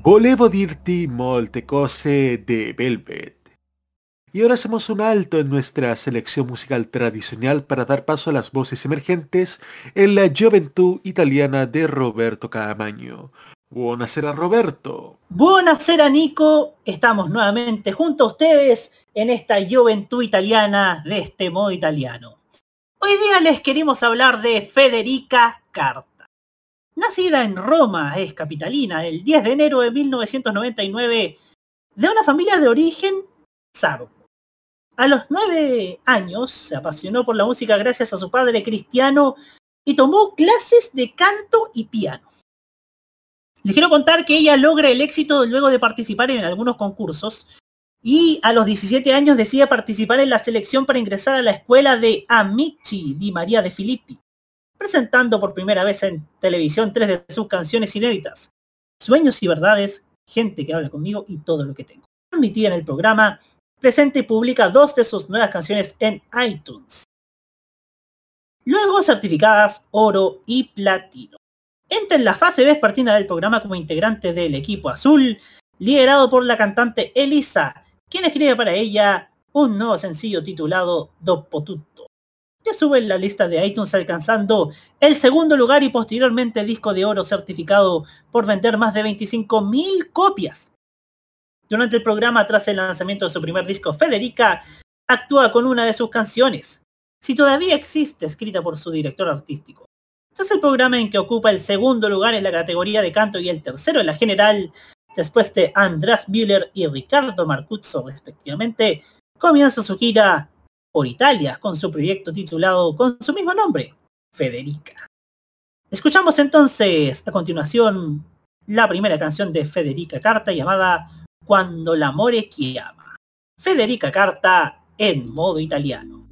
Volevo dirti molte cose de Velvet. Y ahora hacemos un alto en nuestra selección musical tradicional para dar paso a las voces emergentes en la juventud italiana de Roberto Camaño. Buonasera Roberto. Buonasera Nico, estamos nuevamente junto a ustedes en esta juventud italiana de este modo italiano. Hoy día les queremos hablar de Federica Carta. Nacida en Roma, es capitalina, el diez de enero de mil novecientos noventa y nueve, de una familia de origen sardo. A los nueve años se apasionó por la música gracias a su padre cristiano y tomó clases de canto y piano. Les quiero contar que ella logra el éxito luego de participar en algunos concursos y a los diecisiete años decide participar en la selección para ingresar a la escuela de Amici di Maria de Filippi, presentando por primera vez en televisión tres de sus canciones inéditas, Sueños y Verdades, Gente que habla conmigo y Todo lo que tengo. Admitida en el programa, presenta y publica dos de sus nuevas canciones en iTunes, luego certificadas oro y platino. Entra en la fase vespertina del programa como integrante del equipo azul, liderado por la cantante Elisa, quien escribe para ella un nuevo sencillo titulado Dopo Tutto, que sube en la lista de iTunes alcanzando el segundo lugar y posteriormente disco de oro certificado por vender más de veinticinco mil copias. Durante el programa, tras el lanzamiento de su primer disco, Federica actúa con una de sus canciones, Si todavía existe, escrita por su director artístico. Tras el programa en que ocupa el segundo lugar en la categoría de canto y el tercero en la general, después de András Müller y Ricardo Marcuzzo respectivamente, comienza su gira por Italia con su proyecto titulado con su mismo nombre, Federica. Escuchamos entonces a continuación la primera canción de Federica Carta llamada Cuando l'amore chi ama. Federica Carta en modo italiano.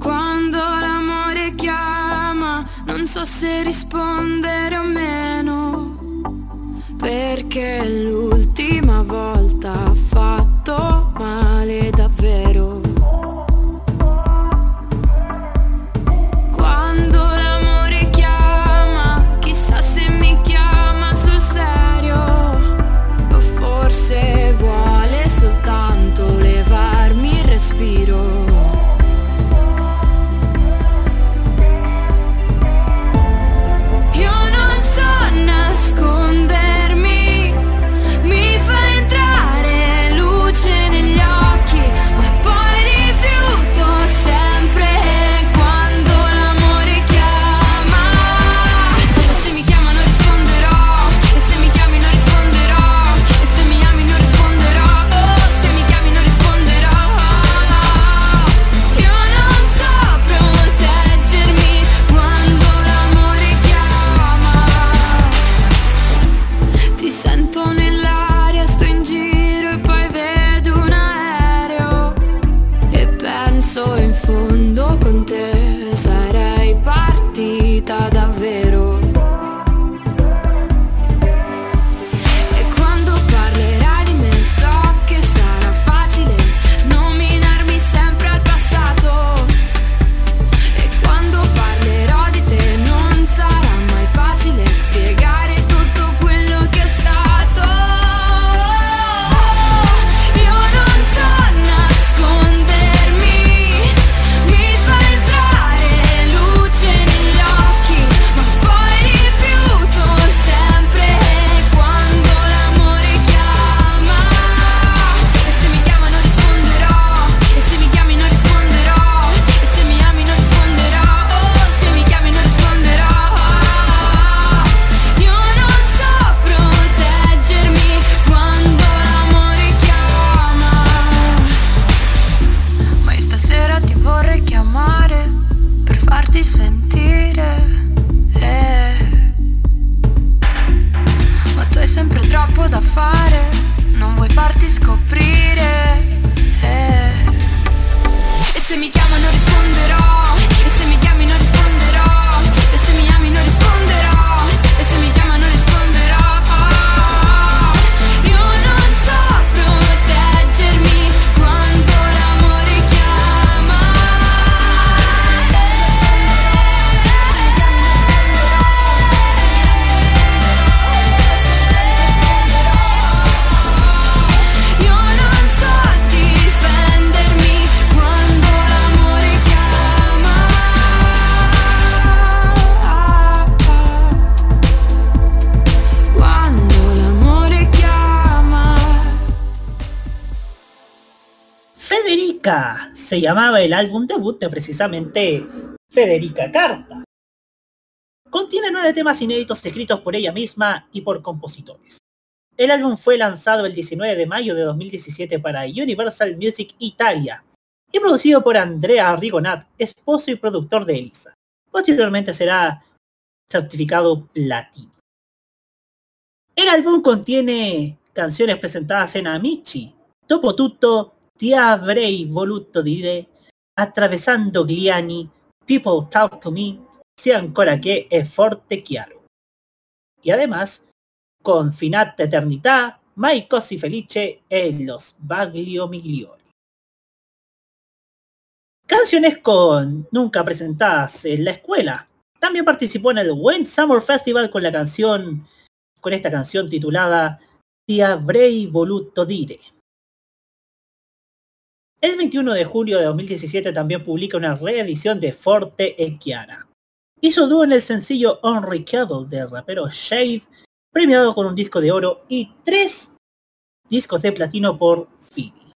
Quando l'amore chi ama, non so se rispondere o meno, perché l'ultima volta ha fatto male davvero. Quando l'amore chiama, chissà se mi chiama sul serio, o forse vuole soltanto levarmi il respiro. Got it. Carta se llamaba el álbum debut de precisamente Federica Carta. Contiene nueve temas inéditos escritos por ella misma y por compositores. El álbum fue lanzado el diecinueve de mayo de dos mil diecisiete para Universal Music Italia y producido por Andrea Rigonat, esposo y productor de Elisa. Posteriormente será certificado platino. El álbum contiene canciones presentadas en Amici, Dopo tutto, Ti avrei voluto dire, Attraversando Gliani, People Talk to Me, Se ancora che è forte chiaro. Y además, Confinata Eternità, Mai così felice e Los Baglio Migliori. Canciones con nunca presentadas en la escuela. También participó en el When Summer Festival con la canción, con esta canción titulada Ti avrei voluto dire. El veintiuno de julio de dos mil diecisiete también publica una reedición de Forte e Chiara. Hizo dúo en el sencillo Unreachable del rapero Shade, premiado con un disco de oro y tres discos de platino por FIMI.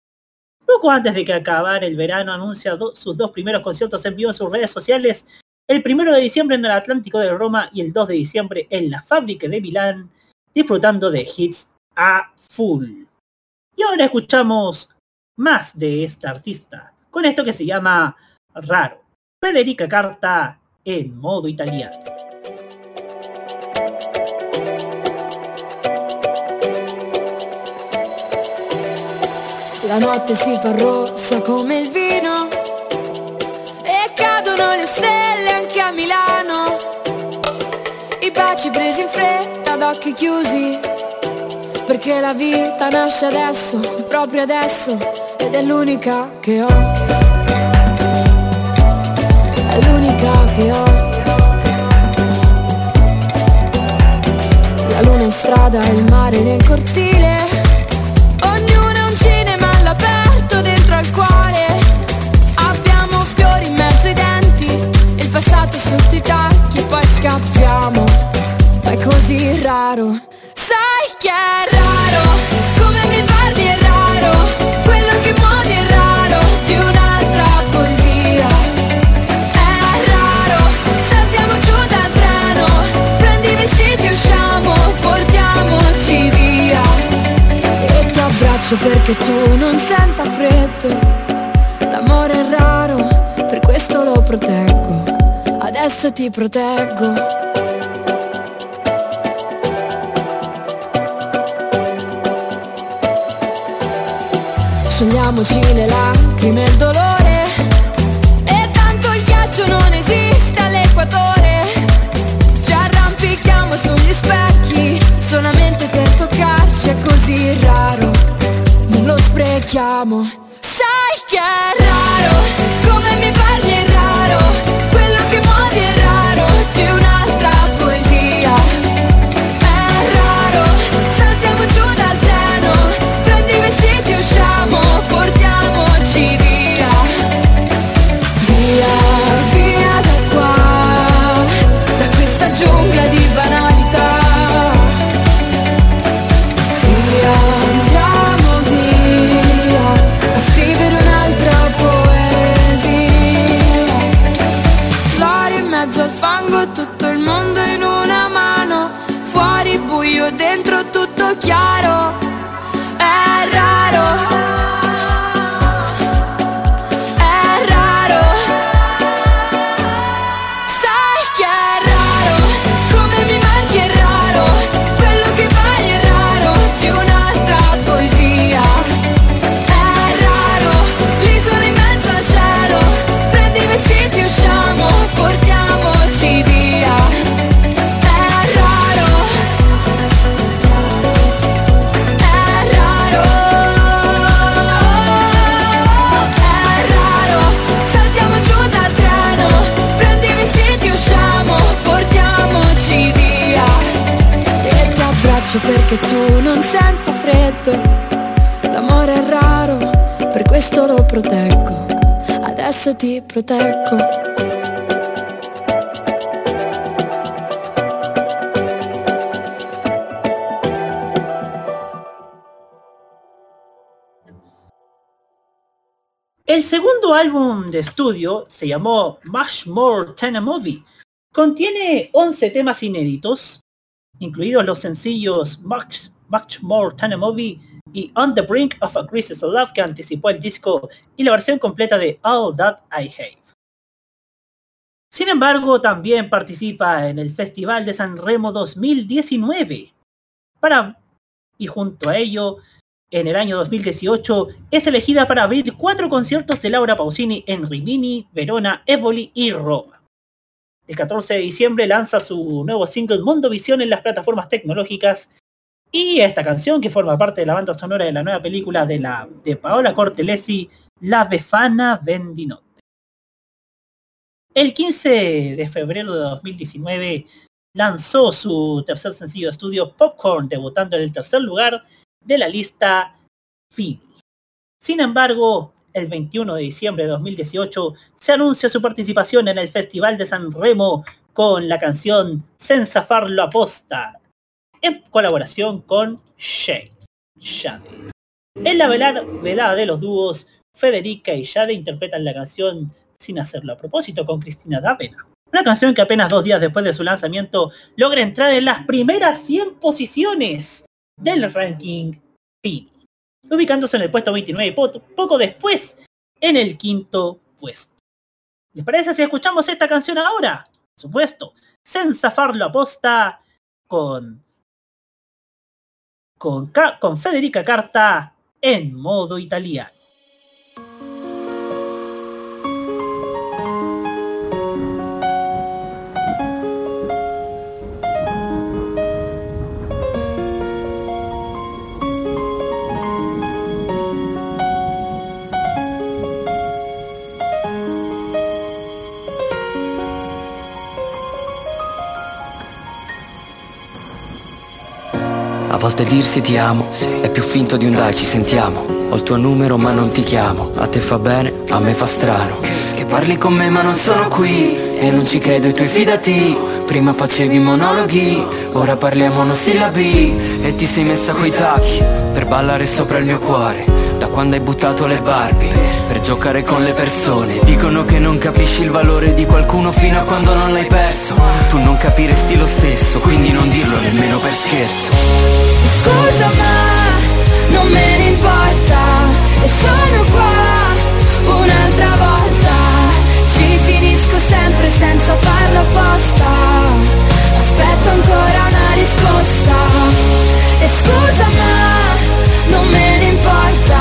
Poco antes de que acabara el verano anuncia do- sus dos primeros conciertos en vivo en sus redes sociales, el primero de diciembre en el Atlántico de Roma y el dos de diciembre en la Fábrica de Milán, disfrutando de hits a full. Y ahora escuchamos más de esta artista, con esto que se llama Raro, Federica Carta en modo italiano. La notte si fa rossa come il vino e cadono le stelle anche a Milano. I baci presi in fretta ad occhi chiusi, perché la vita nasce adesso, proprio adesso, ed è l'unica che ho, è l'unica che ho. La luna in strada, il mare nel cortile, ognuno ha un cinema all'aperto dentro al cuore. Abbiamo fiori in mezzo ai denti, il passato sotto i tacchi e poi scappiamo, ma è così raro. Sai che è raro, come mi guardi è raro, quello che muovi è raro, di un'altra poesia. È raro, saltiamo giù dal treno, prendi i vestiti e usciamo, portiamoci via. E ti abbraccio perché tu non senta freddo. L'amore è raro, per questo lo proteggo, adesso ti proteggo. Scegliamoci le lacrime e il dolore, e tanto il ghiaccio non esiste all'equatore. Ci arrampichiamo sugli specchi, solamente per toccarci, è così raro, non lo sprechiamo. Sai che è raro, come mi parli è raro, quello che muovi è raro, di un'altra poesia. È raro, saltiamo giù dal treno, prendi i vestiti e usciamo, portiamoci via, via, via da qua, da questa giungla di banalità. Via, andiamo via, a scrivere un'altra poesia. L'oro in mezzo al fango, tutto il mondo in una mano, fuori buio, dentro tutto chiaro. È raro, perché tu non senta freddo. L'amore è raro, per questo lo proteggo, adesso ti proteggo. El segundo álbum de estudio se llamó Much More Than a Movie. Contiene once temas inéditos, incluidos los sencillos Much, Much More Than a Movie y On the Brink of a Crisis of Love, que anticipó el disco, y la versión completa de All That I Have. Sin embargo, también participa en el Festival de Sanremo dos mil diecinueve para, y junto a ello, en el año dos mil dieciocho, es elegida para abrir cuatro conciertos de Laura Pausini en Rimini, Verona, Éboli y Roma. El catorce de diciembre lanza su nuevo single Mundo Visión en las plataformas tecnológicas, y esta canción, que forma parte de la banda sonora de la nueva película de, la, de Paola Cortellesi, La Befana Vendinotte. El quince de febrero de dos mil diecinueve lanzó su tercer sencillo de estudio, Popcorn, debutando en el tercer lugar de la lista FIMI. Sin embargo, el veintiuno de diciembre de dos mil dieciocho se anuncia su participación en el Festival de Sanremo con la canción Senza Farlo Apposta, en colaboración con Shade. Shade. En la velada de los dúos, Federica y Shade interpretan la canción Sin Hacerlo a Propósito con Cristina D'Avena, una canción que apenas dos días después de su lanzamiento logra entrar en las primeras cien posiciones del ranking FIMI, ubicándose en el puesto veintinueve, poco después en el quinto puesto. ¿Les parece si escuchamos esta canción ahora? Por supuesto, Senza Farlo Apposta con, con, con Federica Carta en modo italiano. A volte dirsi ti amo è più finto di un dai ci sentiamo. Ho il tuo numero ma non ti chiamo. A te fa bene, a me fa strano. Che parli con me ma non sono qui e non ci credo ai tuoi fidati. Prima facevi monologhi, ora parliamo monosillabi. E ti sei messa coi tacchi per ballare sopra il mio cuore. Da quando hai buttato le Barbie per giocare con le persone. Dicono che non capisci il valore di qualcuno fino a quando non l'hai perso. Tu non capiresti lo stesso, quindi non dirlo nemmeno per scherzo. Scusa ma non me ne importa, e sono qua un'altra volta. Ci finisco sempre senza farlo apposta, aspetto ancora una risposta. E scusa ma non me ne importa,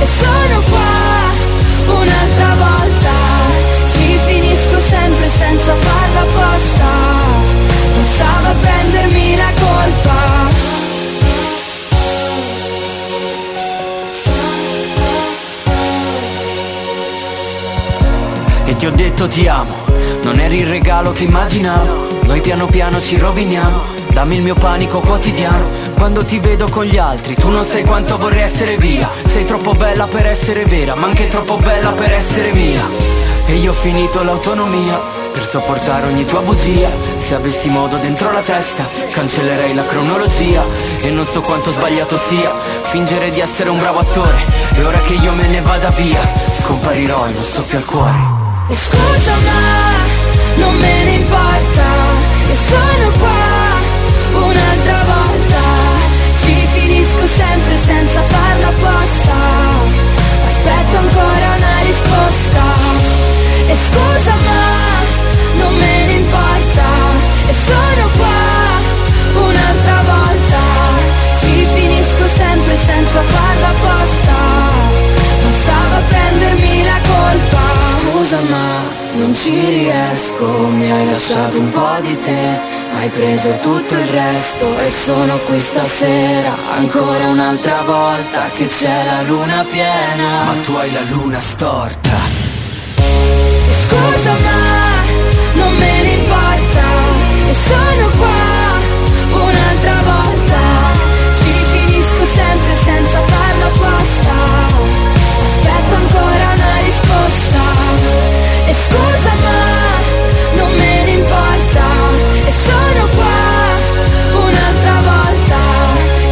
e sono qua un'altra volta. Ci finisco sempre senza farlo apposta, pensavo a prendermi la colpa. E ti ho detto ti amo, non eri il regalo che immaginavo. Noi piano piano ci roviniamo, dammi il mio panico quotidiano. Quando ti vedo con gli altri tu non sai quanto vorrei essere via. Sei troppo bella per essere vera, ma anche troppo bella per essere mia. E io ho finito l'autonomia per sopportare ogni tua bugia. Se avessi modo dentro la testa cancellerei la cronologia. E non so quanto sbagliato sia fingere di essere un bravo attore. E ora che io me ne vada via scomparirò in un soffio al cuore. E scusa ma non me ne importa, e sono qua un'altra volta. Ci finisco sempre senza farlo apposta, aspetto ancora una risposta. E scusa ma non me ne importa, e sono qua un'altra volta. Ci finisco sempre senza farlo apposta, pensavo a prendermi la colpa. Scusa ma non ci riesco, mi hai lasciato un po' di te, ma hai preso tutto il resto. E sono qui stasera ancora un'altra volta che c'è la luna piena, ma tu hai la luna storta. Scusa ma non me ne importa, e sono qua un'altra volta. Ci finisco sempre senza farlo apposta, aspetto ancora una risposta. E scusa ma non me ne importa, e sono qua un'altra volta.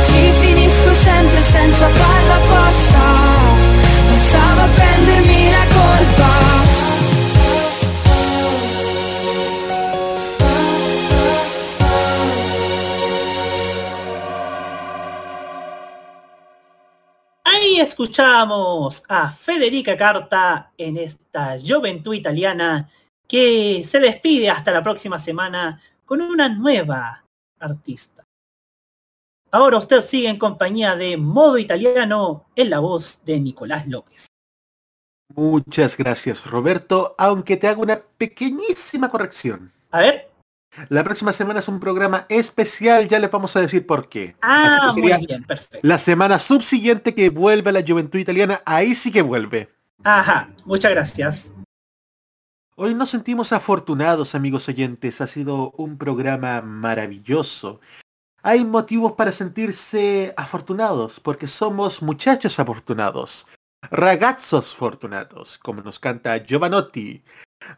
Ci finisco sempre senza farlo apposta, pensavo a prendermi la escuchamos a Federica Carta en esta Juventud Italiana, que se despide hasta la próxima semana con una nueva artista. Ahora usted sigue en compañía de Modo Italiano en la voz de Nicolás López. Muchas gracias, Roberto, aunque te hago una pequeñísima corrección. A ver. La próxima semana es un programa especial, ya les vamos a decir por qué. Ah, muy bien, perfecto. La semana subsiguiente que vuelve la Juventud Italiana, ahí sí que vuelve. Ajá, muchas gracias. Hoy nos sentimos afortunados, amigos oyentes. Ha sido un programa maravilloso. Hay motivos para sentirse afortunados, porque somos muchachos afortunados. Ragazzos fortunatos, como nos canta Jovanotti.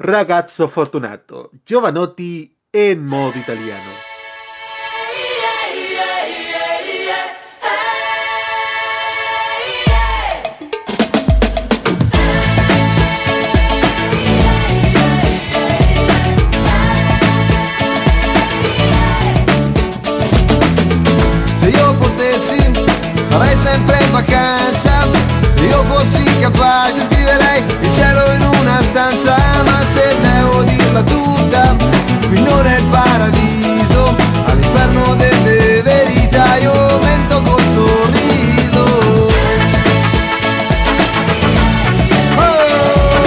Ragazzo fortunato, Jovanotti en Modo Italiano. Se io potessi, sarei sempre in vacanza. Se io fossi capace, scriverei il cielo in una stanza. Ma se devo dirla tutta, qui non è il paradiso, all'inferno delle verità io mento col sorriso. Oh.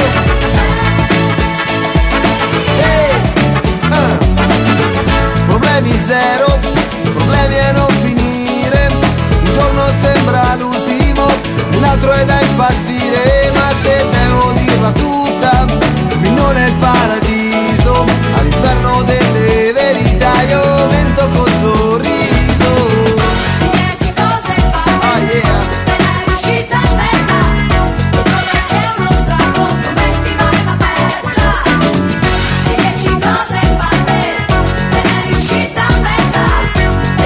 Hey. Ah. Problemi zero, problemi a non finire, un giorno sembra l'ultimo, un altro è da impazzire, ma se devo dirla tutta, qui non è il paradiso. All'interno delle verità io vento col sorriso. Dieci cose fatte, oh yeah, per la riuscita a mezza. Dove c'è uno strato, non metti mai la pezza. Dieci cose fatte, per la riuscita a mezza.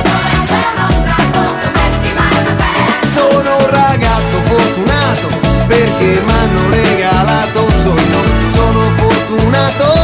Dove c'è uno strato, non metti mai la pezza. Sono un ragazzo fortunato, perché m'hanno regalato un sogno. Sono fortunato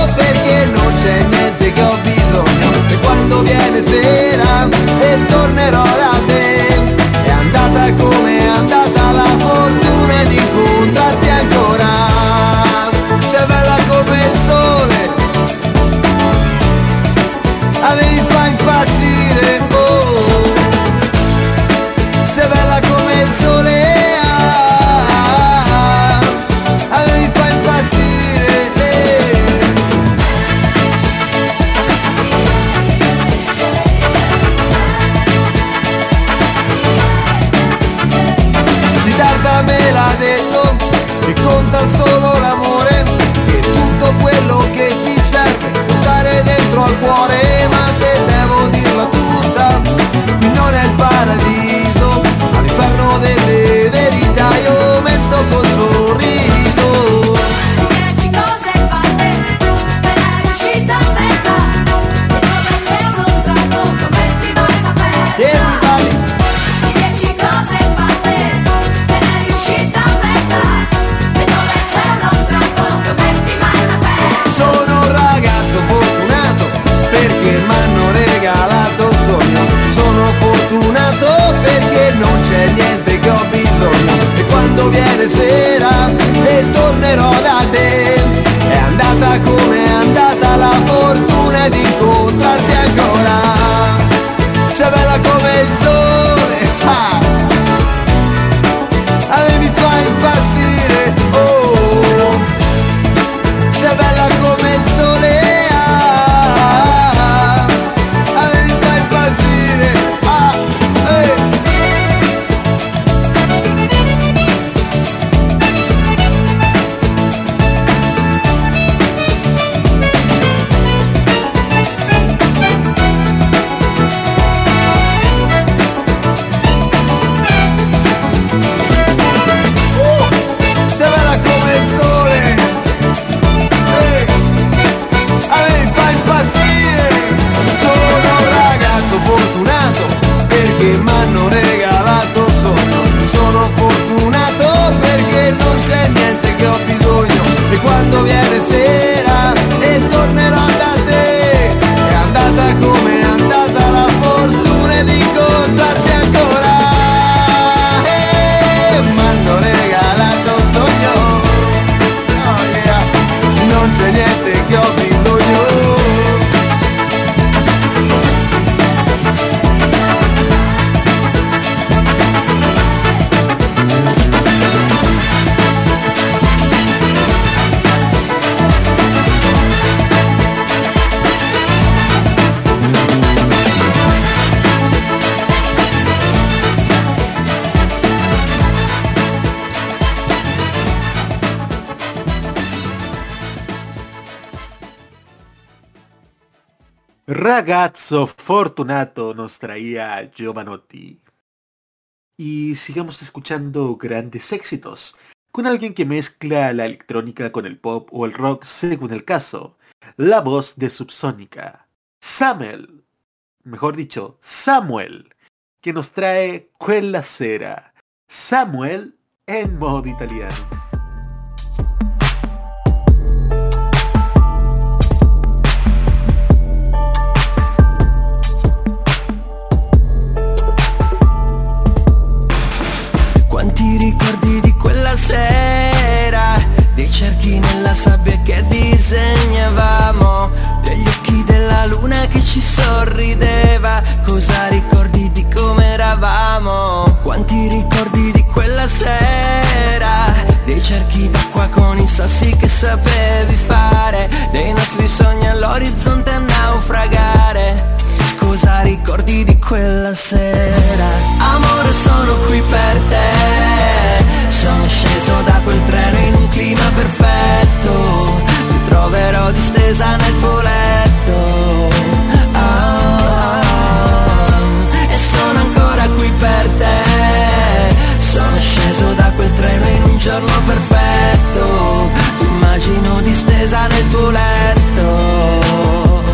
Ragazzo Fortunato nos traía Jovanotti. Y sigamos escuchando grandes éxitos, con alguien que mezcla la electrónica con el pop o el rock según el caso. La voz de Subsónica, Samuel, mejor dicho, Samuel, que nos trae Quella Sera. Samuel en modo italiano. Quanti ricordi di quella sera, dei cerchi nella sabbia che disegnavamo, degli occhi della luna che ci sorrideva. Cosa ricordi di come eravamo? Quanti ricordi di quella sera, dei cerchi d'acqua con i sassi che sapevi fare, dei nostri sogni all'orizzonte a naufragare. Cosa ricordi di quella sera? Amore, sono qui per te. Sono sceso da quel treno in un clima perfetto. Ti troverò distesa nel tuo letto. Ah, ah, ah. E sono ancora qui per te. Sono sceso da quel treno in un giorno perfetto. Ti immagino distesa nel tuo letto.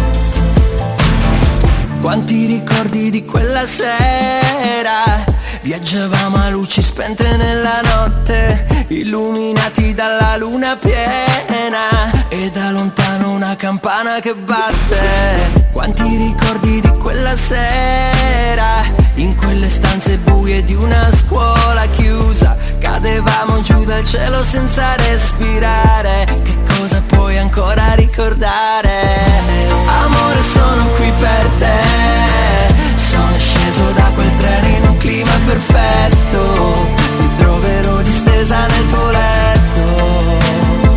Quanti ricordi di quella sera, viaggiavamo a luci spente nella notte, illuminati dalla luna piena e da lontano una campana che batte. Quanti ricordi di quella sera, in quelle stanze buie di una scuola chiusa, cadevamo giù dal cielo senza respirare. Che cosa puoi ancora ricordare? Amore, sono qui per te. Sono sceso da quel treno in un clima perfetto. Ti troverò distesa nel tuo letto.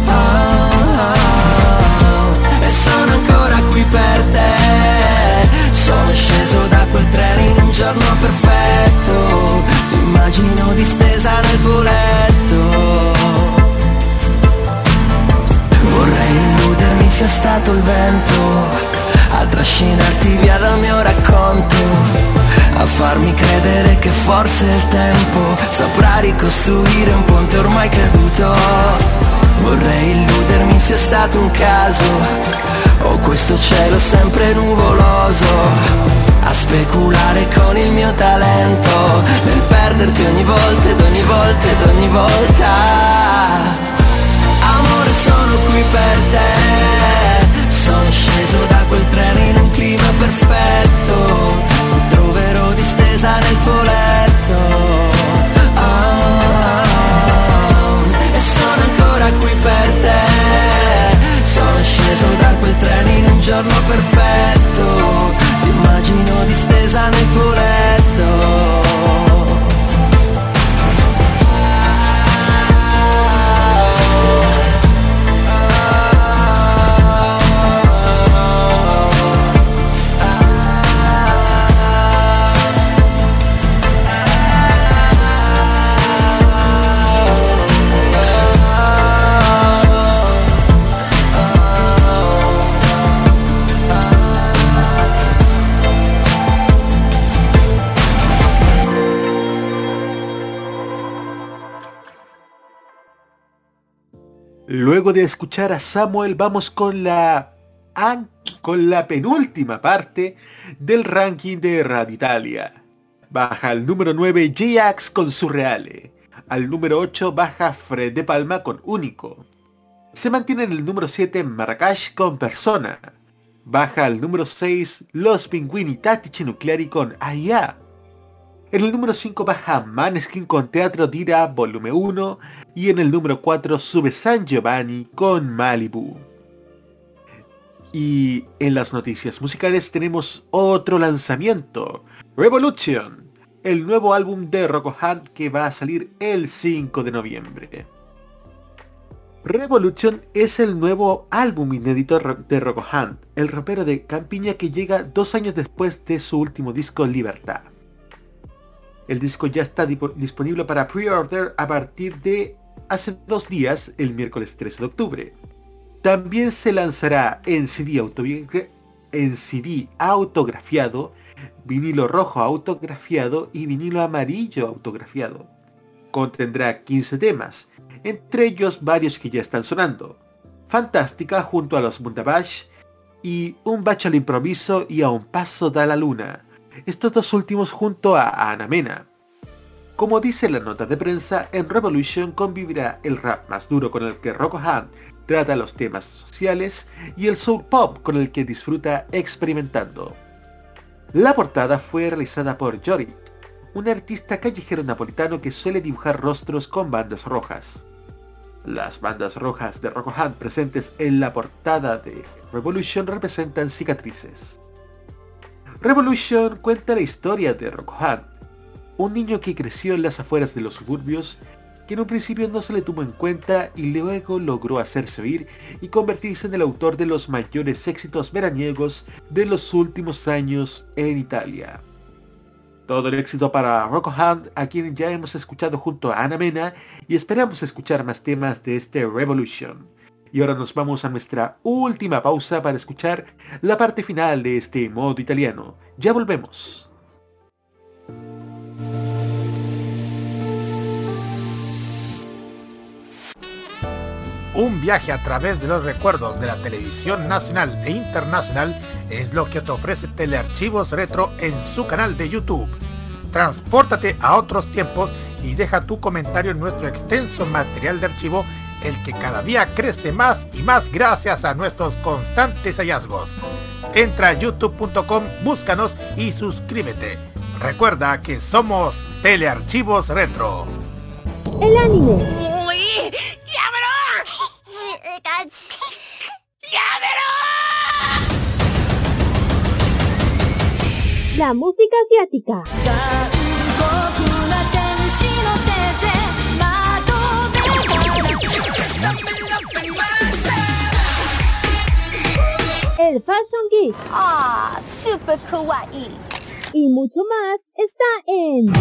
Ah, ah, ah. E sono ancora qui per te. Sono sceso da quel treno in un giorno perfetto. Ti immagino distesa nel tuo letto. Vorrei illudermi sia stato il vento a trascinarti via dal mio racconto, a farmi credere che forse il tempo saprà ricostruire un ponte ormai caduto. Vorrei illudermi sia stato un caso, o questo cielo sempre nuvoloso, a speculare con il mio talento, nel perderti ogni volta ed ogni volta ed ogni volta. Amore, sono qui per te. Sono sceso da quel treno in un clima perfetto. Ti troverò distesa nel tuo letto. Ah, ah, ah. E sono ancora qui per te. Sono sceso da quel treno in un giorno perfetto. Ti immagino distesa nel tuo letto. Luego de escuchar a Samuel, vamos con la an- con la penúltima parte del ranking de Radio Italia. Baja al número nueve J-A X con Surreale. Al número ocho baja Fred de Palma con Único. Se mantiene en el número siete Marrakech con Persona. Baja al número seis Los Pinguini Tattici Nucleari con Aia. En el número cinco baja Maneskin con Teatro d'Ira Volumen uno. Y en el número cuatro sube San Giovanni con Malibu. Y en las noticias musicales tenemos otro lanzamiento. Revolution, el nuevo álbum de Rocco Hunt que va a salir el cinco de noviembre. Revolution es el nuevo álbum inédito de Rocco Hunt, el rapero de Campiña que llega dos años después de su último disco Libertad. El disco ya está dip- disponible para pre-order a partir de hace dos días, el miércoles trece de octubre. También se lanzará en C D autobi- en C D autografiado, vinilo rojo autografiado y vinilo amarillo autografiado. Contendrá quince temas, entre ellos varios que ya están sonando. Fantástica junto a los Bundabash y Un bacho al improviso y A un paso da la luna. Estos dos últimos junto a Ana Mena. Como dice la nota de prensa, en Revolution convivirá el rap más duro con el que Rocco Hunt trata los temas sociales y el soul pop con el que disfruta experimentando. La portada fue realizada por Yori, un artista callejero napolitano que suele dibujar rostros con bandas rojas. Las bandas rojas de Rocco Hunt presentes en la portada de Revolution representan cicatrices. Revolution cuenta la historia de Rocco Hunt, un niño que creció en las afueras de los suburbios, que en un principio no se le tuvo en cuenta y luego logró hacerse oír y convertirse en el autor de los mayores éxitos veraniegos de los últimos años en Italia. Todo el éxito para Rocco Hunt, a quien ya hemos escuchado junto a Ana Mena, y esperamos escuchar más temas de este Revolution. Y ahora nos vamos a nuestra última pausa para escuchar la parte final de este modo italiano. Ya volvemos. Un viaje a través de los recuerdos de la televisión nacional e internacional es lo que te ofrece Telearchivos Retro en su canal de YouTube. Transpórtate a otros tiempos y deja tu comentario en nuestro extenso material de archivo, el que cada día crece más y más gracias a nuestros constantes hallazgos. Entra a youtube punto com, búscanos y suscríbete. Recuerda que somos Telearchivos Retro. El anime. ¡Uy! ¡Llámelo! ¡Llámelo! La música asiática. El Fashion Geek. ¡Ah! Oh, ¡Super kawaii! Y mucho más está en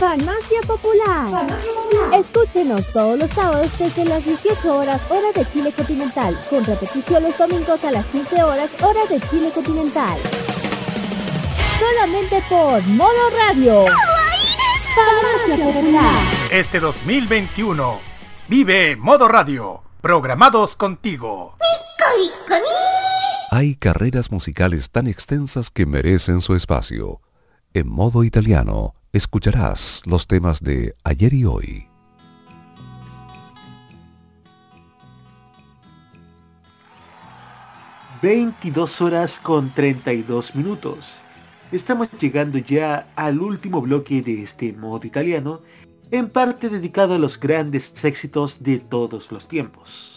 Farmacia Popular. Farmacia Popular. Escúchenos todos los sábados desde las dieciocho horas, hora de Chile continental, con repetición los domingos a las quince horas, hora de Chile continental. Solamente por Modo Radio. Farmacia Popular. Este dos mil veintiuno vive Modo Radio. Programados contigo. Hay carreras musicales tan extensas que merecen su espacio. En modo italiano, escucharás los temas de ayer y hoy. veintidós horas con treinta y dos minutos. Estamos llegando ya al último bloque de este modo italiano, en parte dedicado a los grandes éxitos de todos los tiempos.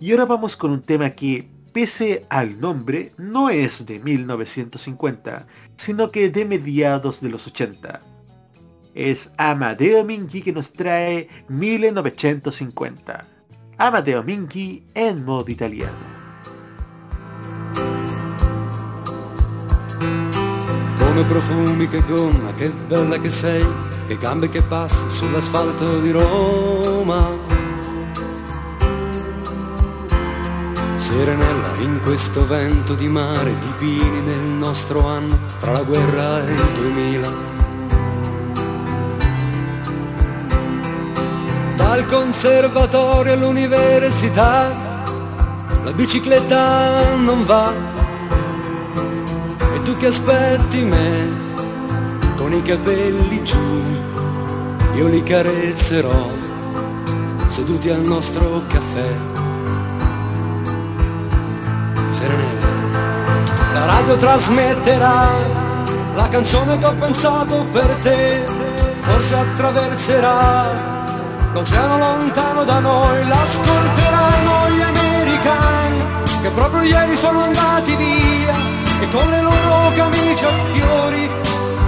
Y ahora vamos con un tema que, pese al nombre, no es de mil novecientos cincuenta, sino que de mediados de los ochenta. Es Amadeo Minghi que nos trae mil novecientos cincuenta. Amadeo Minghi en modo italiano. Come profumi, che gonna, che bella che sei, che gambe che passi sull'asfalto di Roma. Serenella in questo vento di mare, di pini del nostro anno, tra la guerra e il duemila. Dal conservatorio all'università, la bicicletta non va. Tu che aspetti me con i capelli giù, io li carezzerò seduti al nostro caffè. Serenella, la radio trasmetterà la canzone che ho pensato per te, forse attraverserà l'oceano lontano da noi, l'ascolteranno gli americani che proprio ieri sono andati via e con le loro camicie a fiori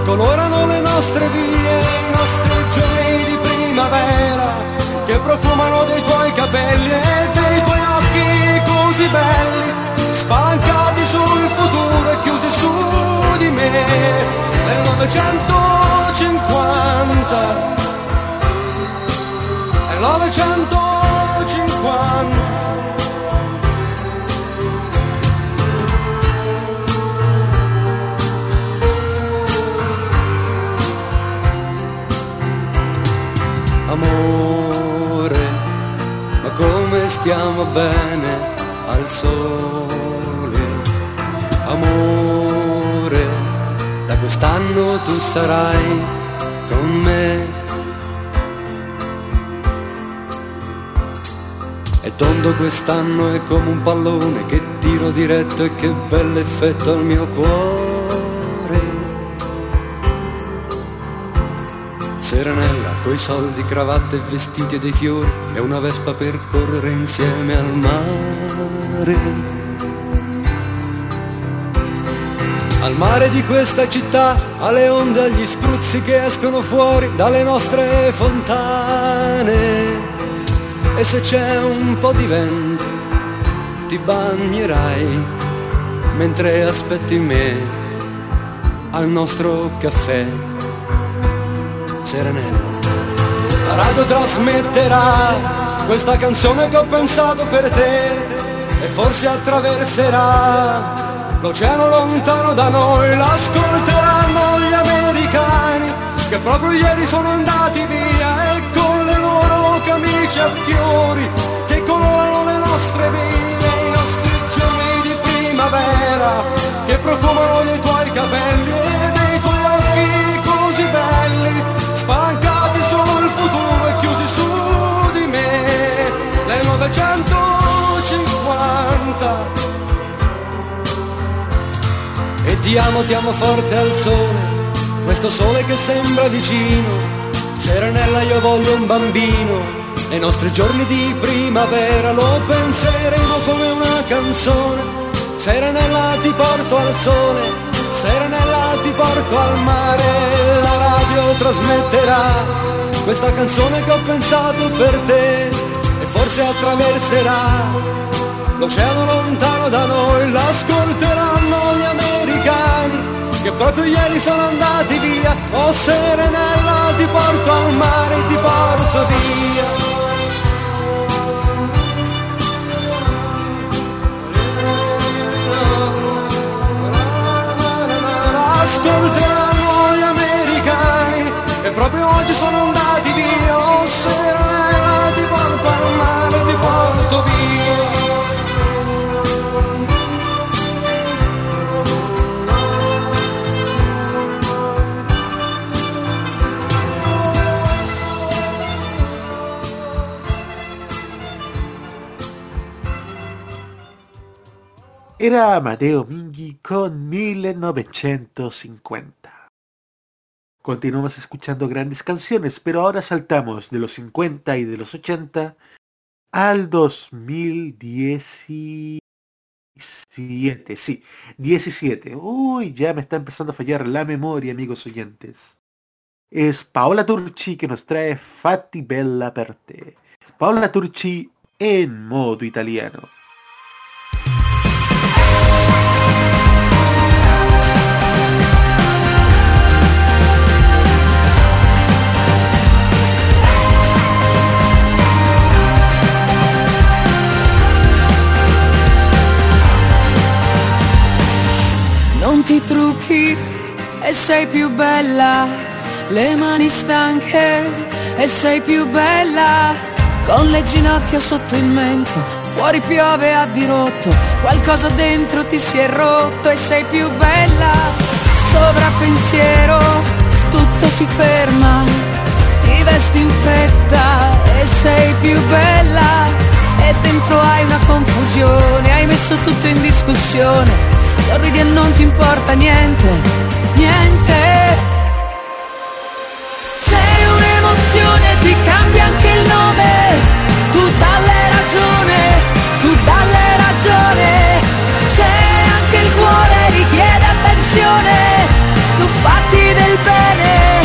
colorano le nostre vie, i nostri giorni di primavera che profumano dei tuoi capelli e dei tuoi occhi così belli, spalancati sul futuro e chiusi su di me. Nel novecentocinquanta, nel novecentocinquanta, bene al sole. Amore, da quest'anno tu sarai con me. È tondo quest'anno, è come un pallone che tiro diretto e che bell'effetto al mio cuore. Serenella, coi soldi, cravatte e vestiti e dei fiori, e una vespa per correre insieme al mare. Al mare di questa città, alle onde, agli spruzzi che escono fuori dalle nostre fontane. E se c'è un po' di vento ti bagnerai mentre aspetti me al nostro caffè. Serenello, la radio trasmetterà questa canzone che ho pensato per te, e forse attraverserà l'oceano lontano da noi. L'ascolteranno gli americani che proprio ieri sono andati via, e con le loro camicie a fiori che colorano le nostre vie, i nostri giorni di primavera che profumano dei tuoi capelli e dei tuoi occhi così belli, spancati sul futuro e chiusi su di me. Le novecentocinquanta. E ti amo, ti amo forte al sole, questo sole che sembra vicino. Serenella, io voglio un bambino, nei nostri giorni di primavera lo penseremo come una canzone. Serenella, ti porto al sole, Serenella, ti porto al mare. La radio trasmetterà questa canzone che ho pensato per te, e forse attraverserà l'oceano lontano da noi. L'ascolteranno gli americani che proprio ieri sono andati via. Oh Serenella, ti porto al mare, ti porto via. Ascolteranno gli americani che proprio oggi sono andati via. Oh Serenella, ti porto al mare, ti porto via. Era Amadeo Minghi con mil novecientos cincuenta. Continuamos escuchando grandes canciones, pero ahora saltamos de los cincuenta y de los ochenta al dos mil diecisiete. Sí, diecisiete. Uy, ya me está empezando a fallar la memoria, amigos oyentes. Es Paola Turci que nos trae Fatti Bella per te. Paola Turci en modo italiano. Non ti trucchi e sei più bella, le mani stanche e sei più bella, con le ginocchia sotto il mento, fuori piove a dirotto, qualcosa dentro ti si è rotto e sei più bella. Sovrappensiero, tutto si ferma, ti vesti in fretta e sei più bella, e dentro hai una confusione, hai messo tutto in discussione. Sorridi e non ti importa niente, niente. Sei un'emozione, ti cambia anche il nome. Tu dalle ragione, tu dalle ragione. Se anche il cuore richiede attenzione, tu fatti del bene,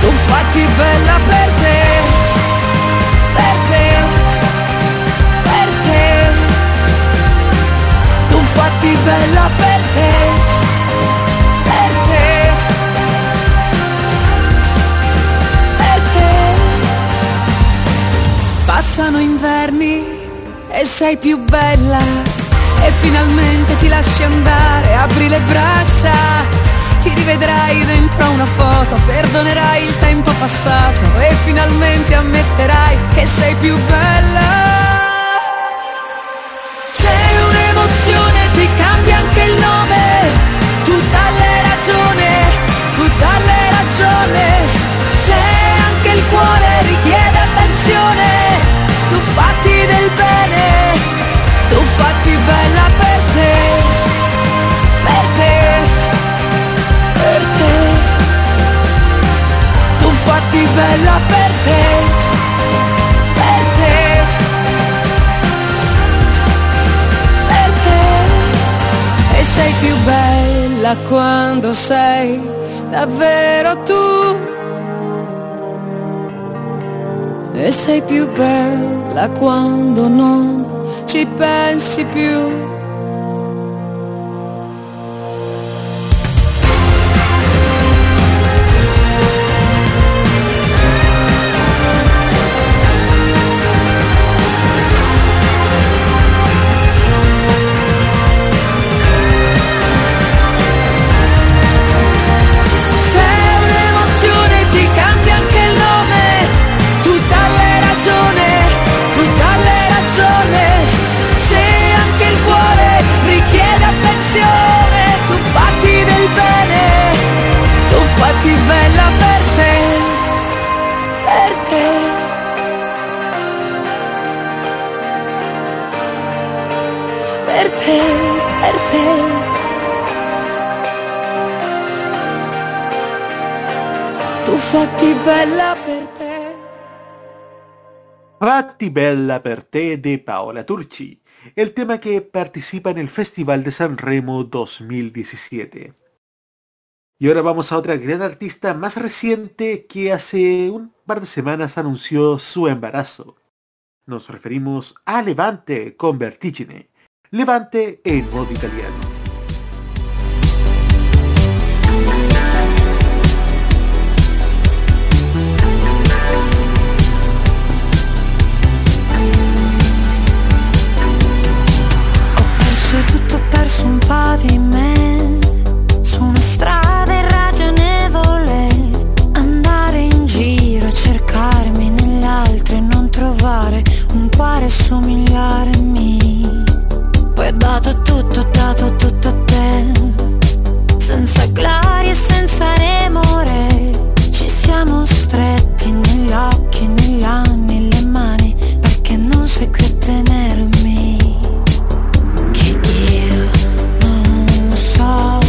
tu fatti bella per te, per te, per te. Tu fatti bella per te, per te, per te. Passano inverni e sei più bella, e finalmente ti lasci andare, apri le braccia, ti rivedrai dentro una foto, perdonerai il tempo passato e finalmente ammetterai che sei più bella. da quando sei davvero tu, e sei più bella quando non ci pensi più. Fatti bella per te de Paola Turci, el tema que participa en el Festival de Sanremo dos mil diecisiete. Y ahora vamos a otra gran artista más reciente que hace un par de semanas anunció su embarazo. Nos referimos a Levante con Vertigine. Levante en modo italiano. Di me, su una strada irragionevole, andare in giro a cercarmi nell'altro e non trovare un cuore somigliarmi. Poi ho dato tutto, ho dato tutto a te, senza gloria e senza remore. Ci siamo stretti negli occhi, negli anni, nelle mani, perché non sei qui a tenermi. Oh,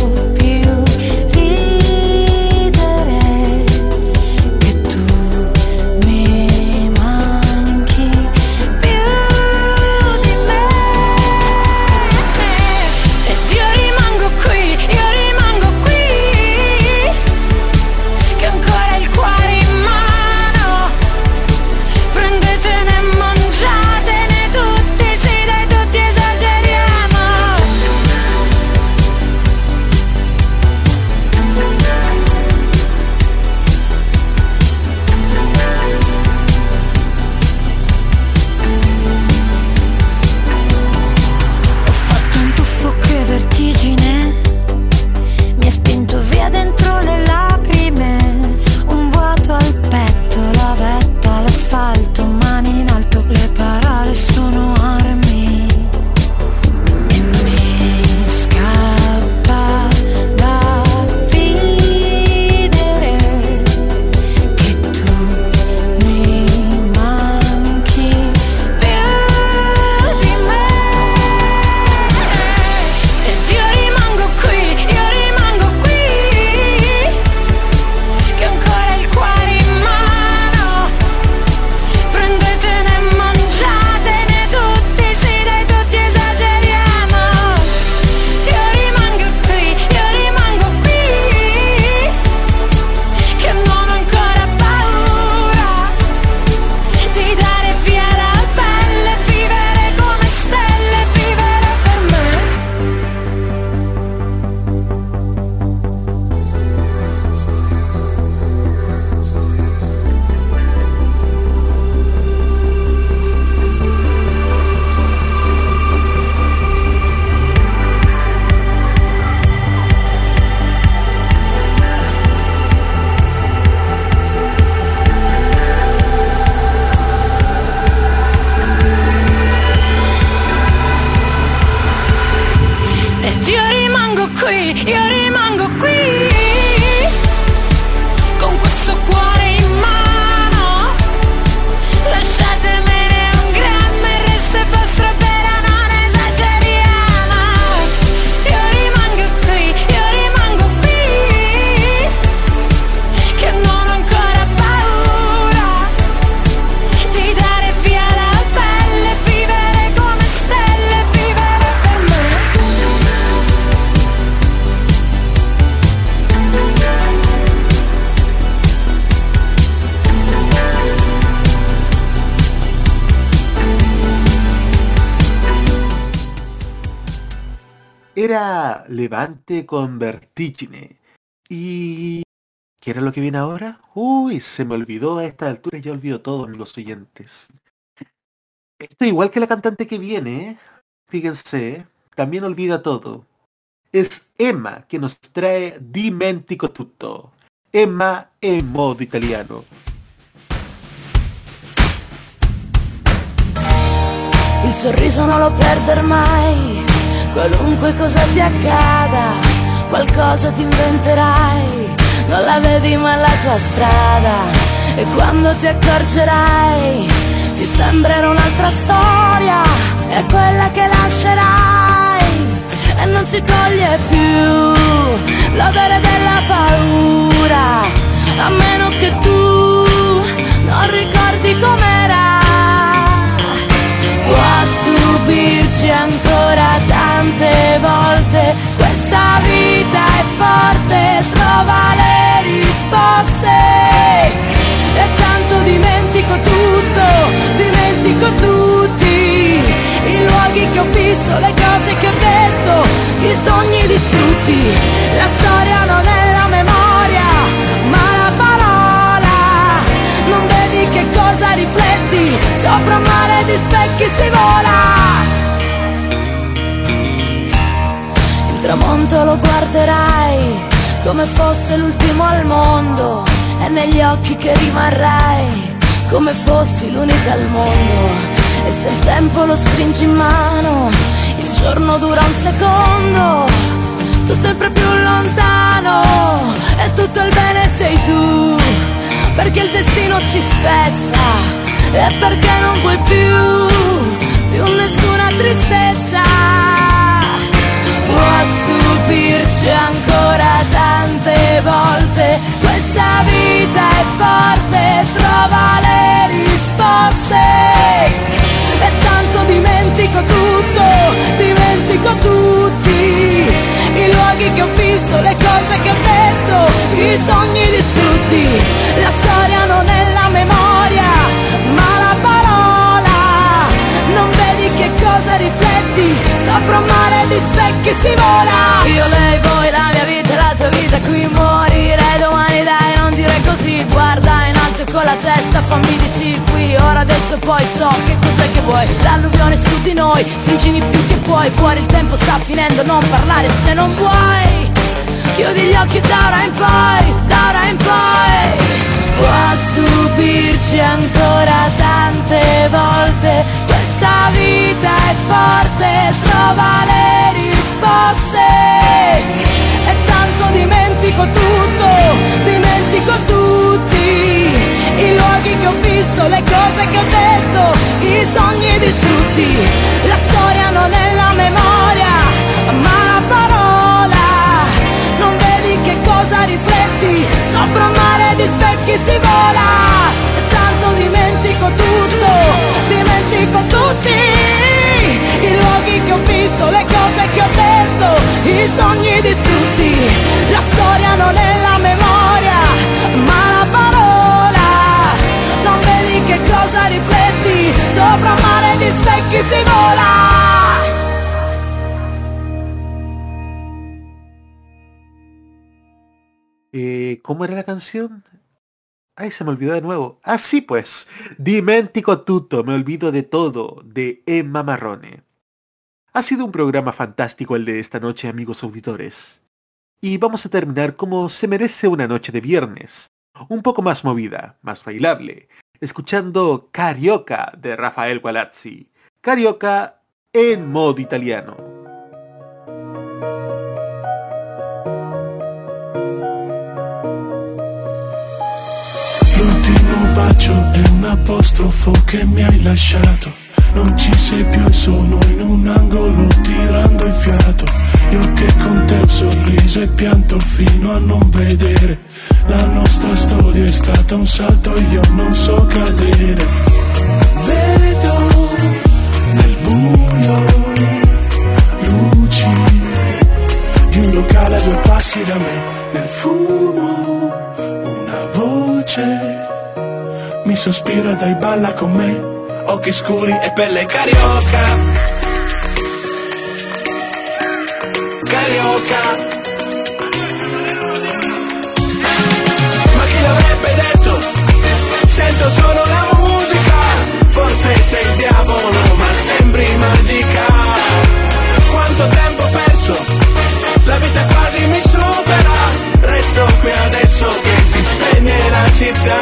Era Levante con Vertigine. ¿Y qué era lo que viene ahora? Uy, se me olvidó a esta altura. Ya olvido todo, amigos oyentes. Esto igual que la cantante que viene, ¿eh? Fíjense, también olvida todo. Es Emma que nos trae Dimentico Tutto. Emma en modo italiano. Il sorriso non lo perder mai, qualunque cosa ti accada, qualcosa ti inventerai, non la vedi ma la tua strada, e quando ti accorgerai, ti sembrerà un'altra storia, è quella che lascerai, e non si toglie più l'odore della paura, a meno che tu non ricordi com'era. Può subirci ancora tante volte, questa vita è forte, trova le risposte. E tanto dimentico tutto, dimentico tutti i luoghi che ho visto, le cose che ho detto, i sogni distrutti. La storia non è la memoria, ma la parola. Non vedi che cosa rifletti, sopra un mare di specchi si vola. Il tramonto lo guarderai come fosse l'ultimo al mondo, e negli occhi che rimarrai come fossi l'unica al mondo. E se il tempo lo stringi in mano, il giorno dura un secondo, tu sempre più lontano, e tutto il bene sei tu, perché il destino ci spezza, e perché non vuoi più, più nessuna tristezza. Può subirci ancora tante volte, questa vita è forte, trova le risposte. E tanto dimentico tutto, dimentico tutti i luoghi che ho visto, le cose che ho detto, i sogni distrutti. La storia non è la memoria, ma la parola. Non vedi che cosa rifletti, sopra un mare di specchi si vola. Io, lei, voi, la mia vita, la tua vita, qui morirei domani, dai, non dire così. Guarda in alto con la testa, fammi di sì qui, ora, adesso, poi so che cos'è che vuoi. L'alluvione su di noi, stringini più che puoi, fuori il tempo sta finendo, non parlare se non vuoi. Chiudi gli occhi da ora in poi, da ora in poi. Può subirci ancora tante volte, questa vita è forte, trova le risposte. E tanto dimentico tutto, dimentico tutti i luoghi che ho visto, le cose che ho detto, i sogni distrutti. La storia non è la memoria, ma la parola. Non vedi che cosa rifletti, sopra un mare di specchi si vola. E tanto dimentico tutto, dimentico tutti i luoghi che ho visto, le cose che ho detto, i sogni distrutti. La storia non è la memoria, ma la parola. Non vedi che cosa rifletti, sopra un mare di specchi si vola. Eh, ¿Cómo era la canción? Ay, se me olvidó de nuevo. Así pues, Dimentico Tutto, me olvido de todo, de Emma Marrone. Ha sido un programa fantástico el de esta noche, amigos auditores. Y vamos a terminar como se merece una noche de viernes. Un poco más movida, más bailable. Escuchando Carioca de Rafael Gualazzi. Carioca en modo italiano. Un bacio e un apostrofo che mi hai lasciato. Non ci sei più e sono in un angolo tirando il fiato. Io che con te ho sorriso e pianto fino a non vedere. La nostra storia è stata un salto, io non so cadere. Vedo nel buio luci di un locale a due passi da me. Nel fumo una voce mi sospira, dai balla con me, occhi scuri e pelle carioca. carioca. Ma chi l'avrebbe detto? Sento solo la musica. Forse sei il diavolo, ma sembri magica. Quanto tempo perso, la vita quasi mi supera. Resto qui adesso che si spegne la città.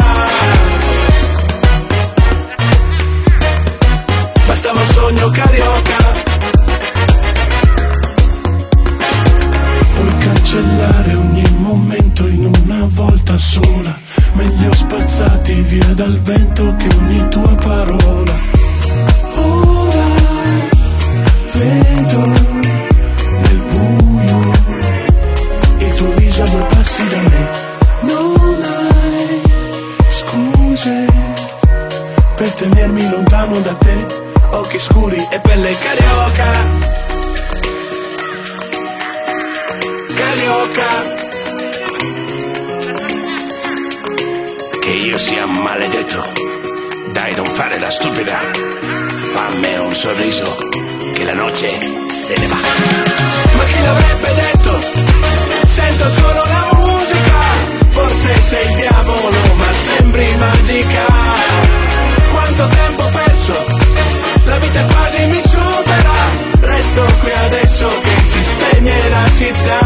Bastava un sogno carioca puoi cancellare ogni momento in una volta sola. Meglio spazzati via dal vento che ogni tua parola. Ora vedo nel buio il tuo viso non passi da me. Non hai scuse per tenermi lontano da te. Occhi scuri e pelle carioca. Carioca. Che io sia maledetto. Dai, non fare la stupida. Fammi un sorriso che la noce se ne va. Ma chi l'avrebbe detto? Sento solo la musica. Forse sei il diavolo, ma sembri magica. Quanto tempo perso, la vita quasi mi supera. Resto qui adesso che si spegne la città.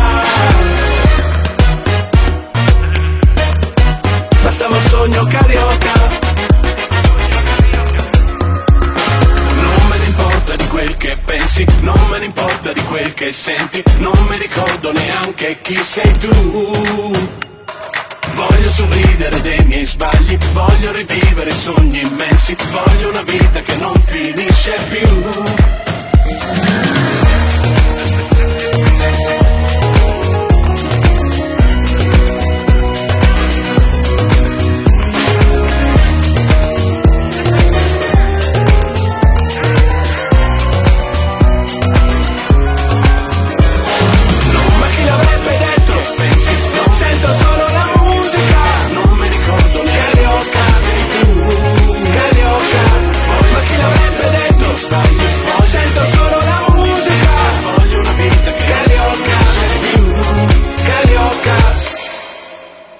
Bastava un sogno carioca. Non me ne importa di quel che pensi, non me ne importa di quel che senti. Non mi ricordo neanche chi sei tu. Voglio sorridere dei miei sbagli, voglio rivivere sogni immensi, voglio una vita che non finisce più. No, ma chi l'avrebbe detto? Pensi, sento solo sento solo la musica. Voglio una vita carioca. Carioca.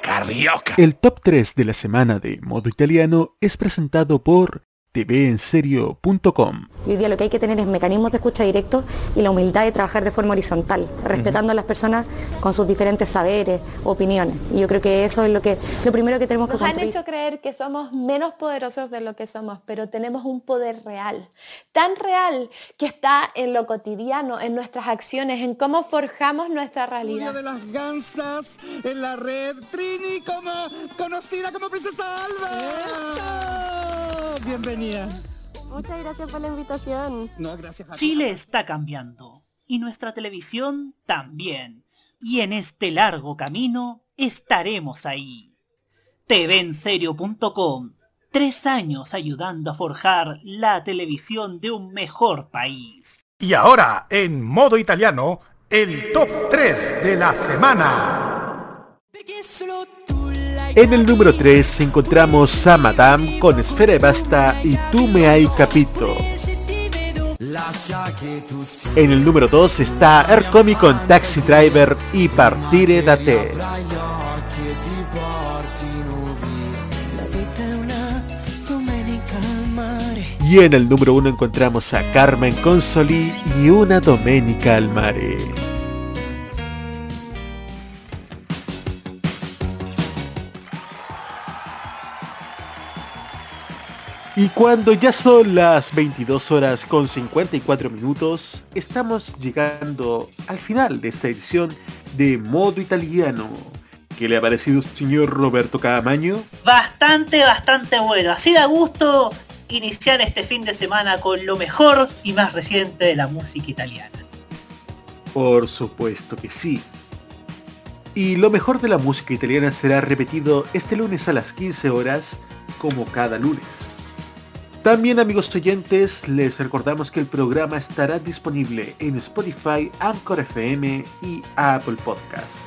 Carioca. El top tres de la semana de Modo Italiano es presentado por tv en serio punto com. Hoy día lo que hay que tener es mecanismos de escucha directos y la humildad de trabajar de forma horizontal, respetando uh-huh. a las personas con sus diferentes saberes, opiniones. Y yo creo que eso es lo que lo primero que tenemos Nos que construir. Nos han hecho creer que somos menos poderosos de lo que somos, pero tenemos un poder real, tan real que está en lo cotidiano, en nuestras acciones, en cómo forjamos nuestra realidad. Una de las gansas en la red, Trini, como conocida como Princesa Alba. ¡Eso! Bienvenida. Muchas gracias por la invitación. No, gracias a Chile está cambiando y nuestra televisión también. Y en este largo camino estaremos ahí. tv en serio punto com. Tres años ayudando a forjar la televisión de un mejor país. Y ahora, en Modo Italiano, el top tres de la semana. En el número tres encontramos a Madame con Sfera e Basta y Tu Me Hai Capito. En el número dos está Ercomi con Taxi Driver y Partire da Te. Y en el número uno encontramos a Carmen con Solì y Una Domenica al Mare. Y cuando ya son las veintidós horas con cincuenta y cuatro minutos, estamos llegando al final de esta edición de Modo Italiano. ¿Qué le ha parecido, señor Roberto Camaño? Bastante, bastante bueno. Así da gusto iniciar este fin de semana con lo mejor y más reciente de la música italiana. Por supuesto que sí. Y lo mejor de la música italiana será repetido este lunes a las quince horas, como cada lunes. También, amigos oyentes, les recordamos que el programa estará disponible en Spotify, Anchor F M y Apple Podcast.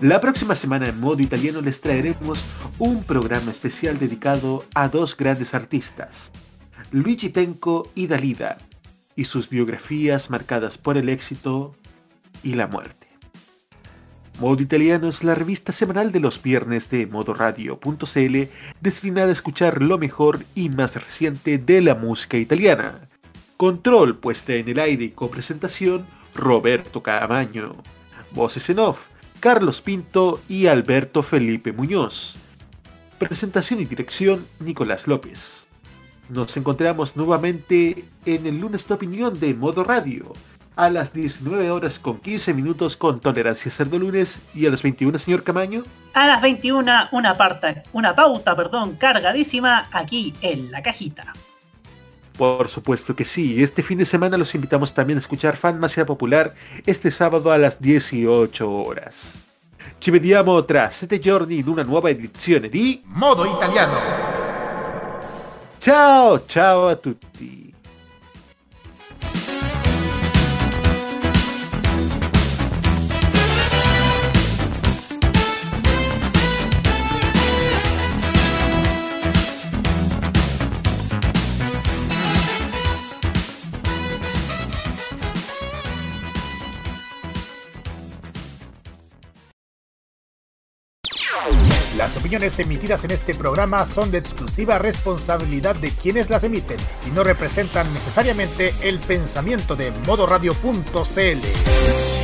La próxima semana en Modo Italiano les traeremos un programa especial dedicado a dos grandes artistas, Luigi Tenco y Dalida, y sus biografías marcadas por el éxito, y la muerte. Modo Italiano es la revista semanal de los viernes de Modoradio punto c l, destinada a escuchar lo mejor y más reciente de la música italiana. Control, puesta en el aire y copresentación, Roberto Camaño. Voces en off, Carlos Pinto y Alberto Felipe Muñoz. Presentación y dirección, Nicolás López. Nos encontramos nuevamente en el lunes de opinión de Modo Radio, a las diecinueve horas con quince minutos con Tolerancia Cerdo Lunes, y a las veintiuna, señor Camaño. A las veintiuna, una, parta, una pauta perdón, cargadísima aquí en La Cajita. Por supuesto que sí, este fin de semana los invitamos también a escuchar Fanmacia Popular este sábado a las dieciocho horas. Ci vediamo tra sette giorni in una nuova edizione di Modo Italiano. Ciao, ciao a tutti. Las opiniones emitidas en este programa son de exclusiva responsabilidad de quienes las emiten y no representan necesariamente el pensamiento de Modoradio punto c l.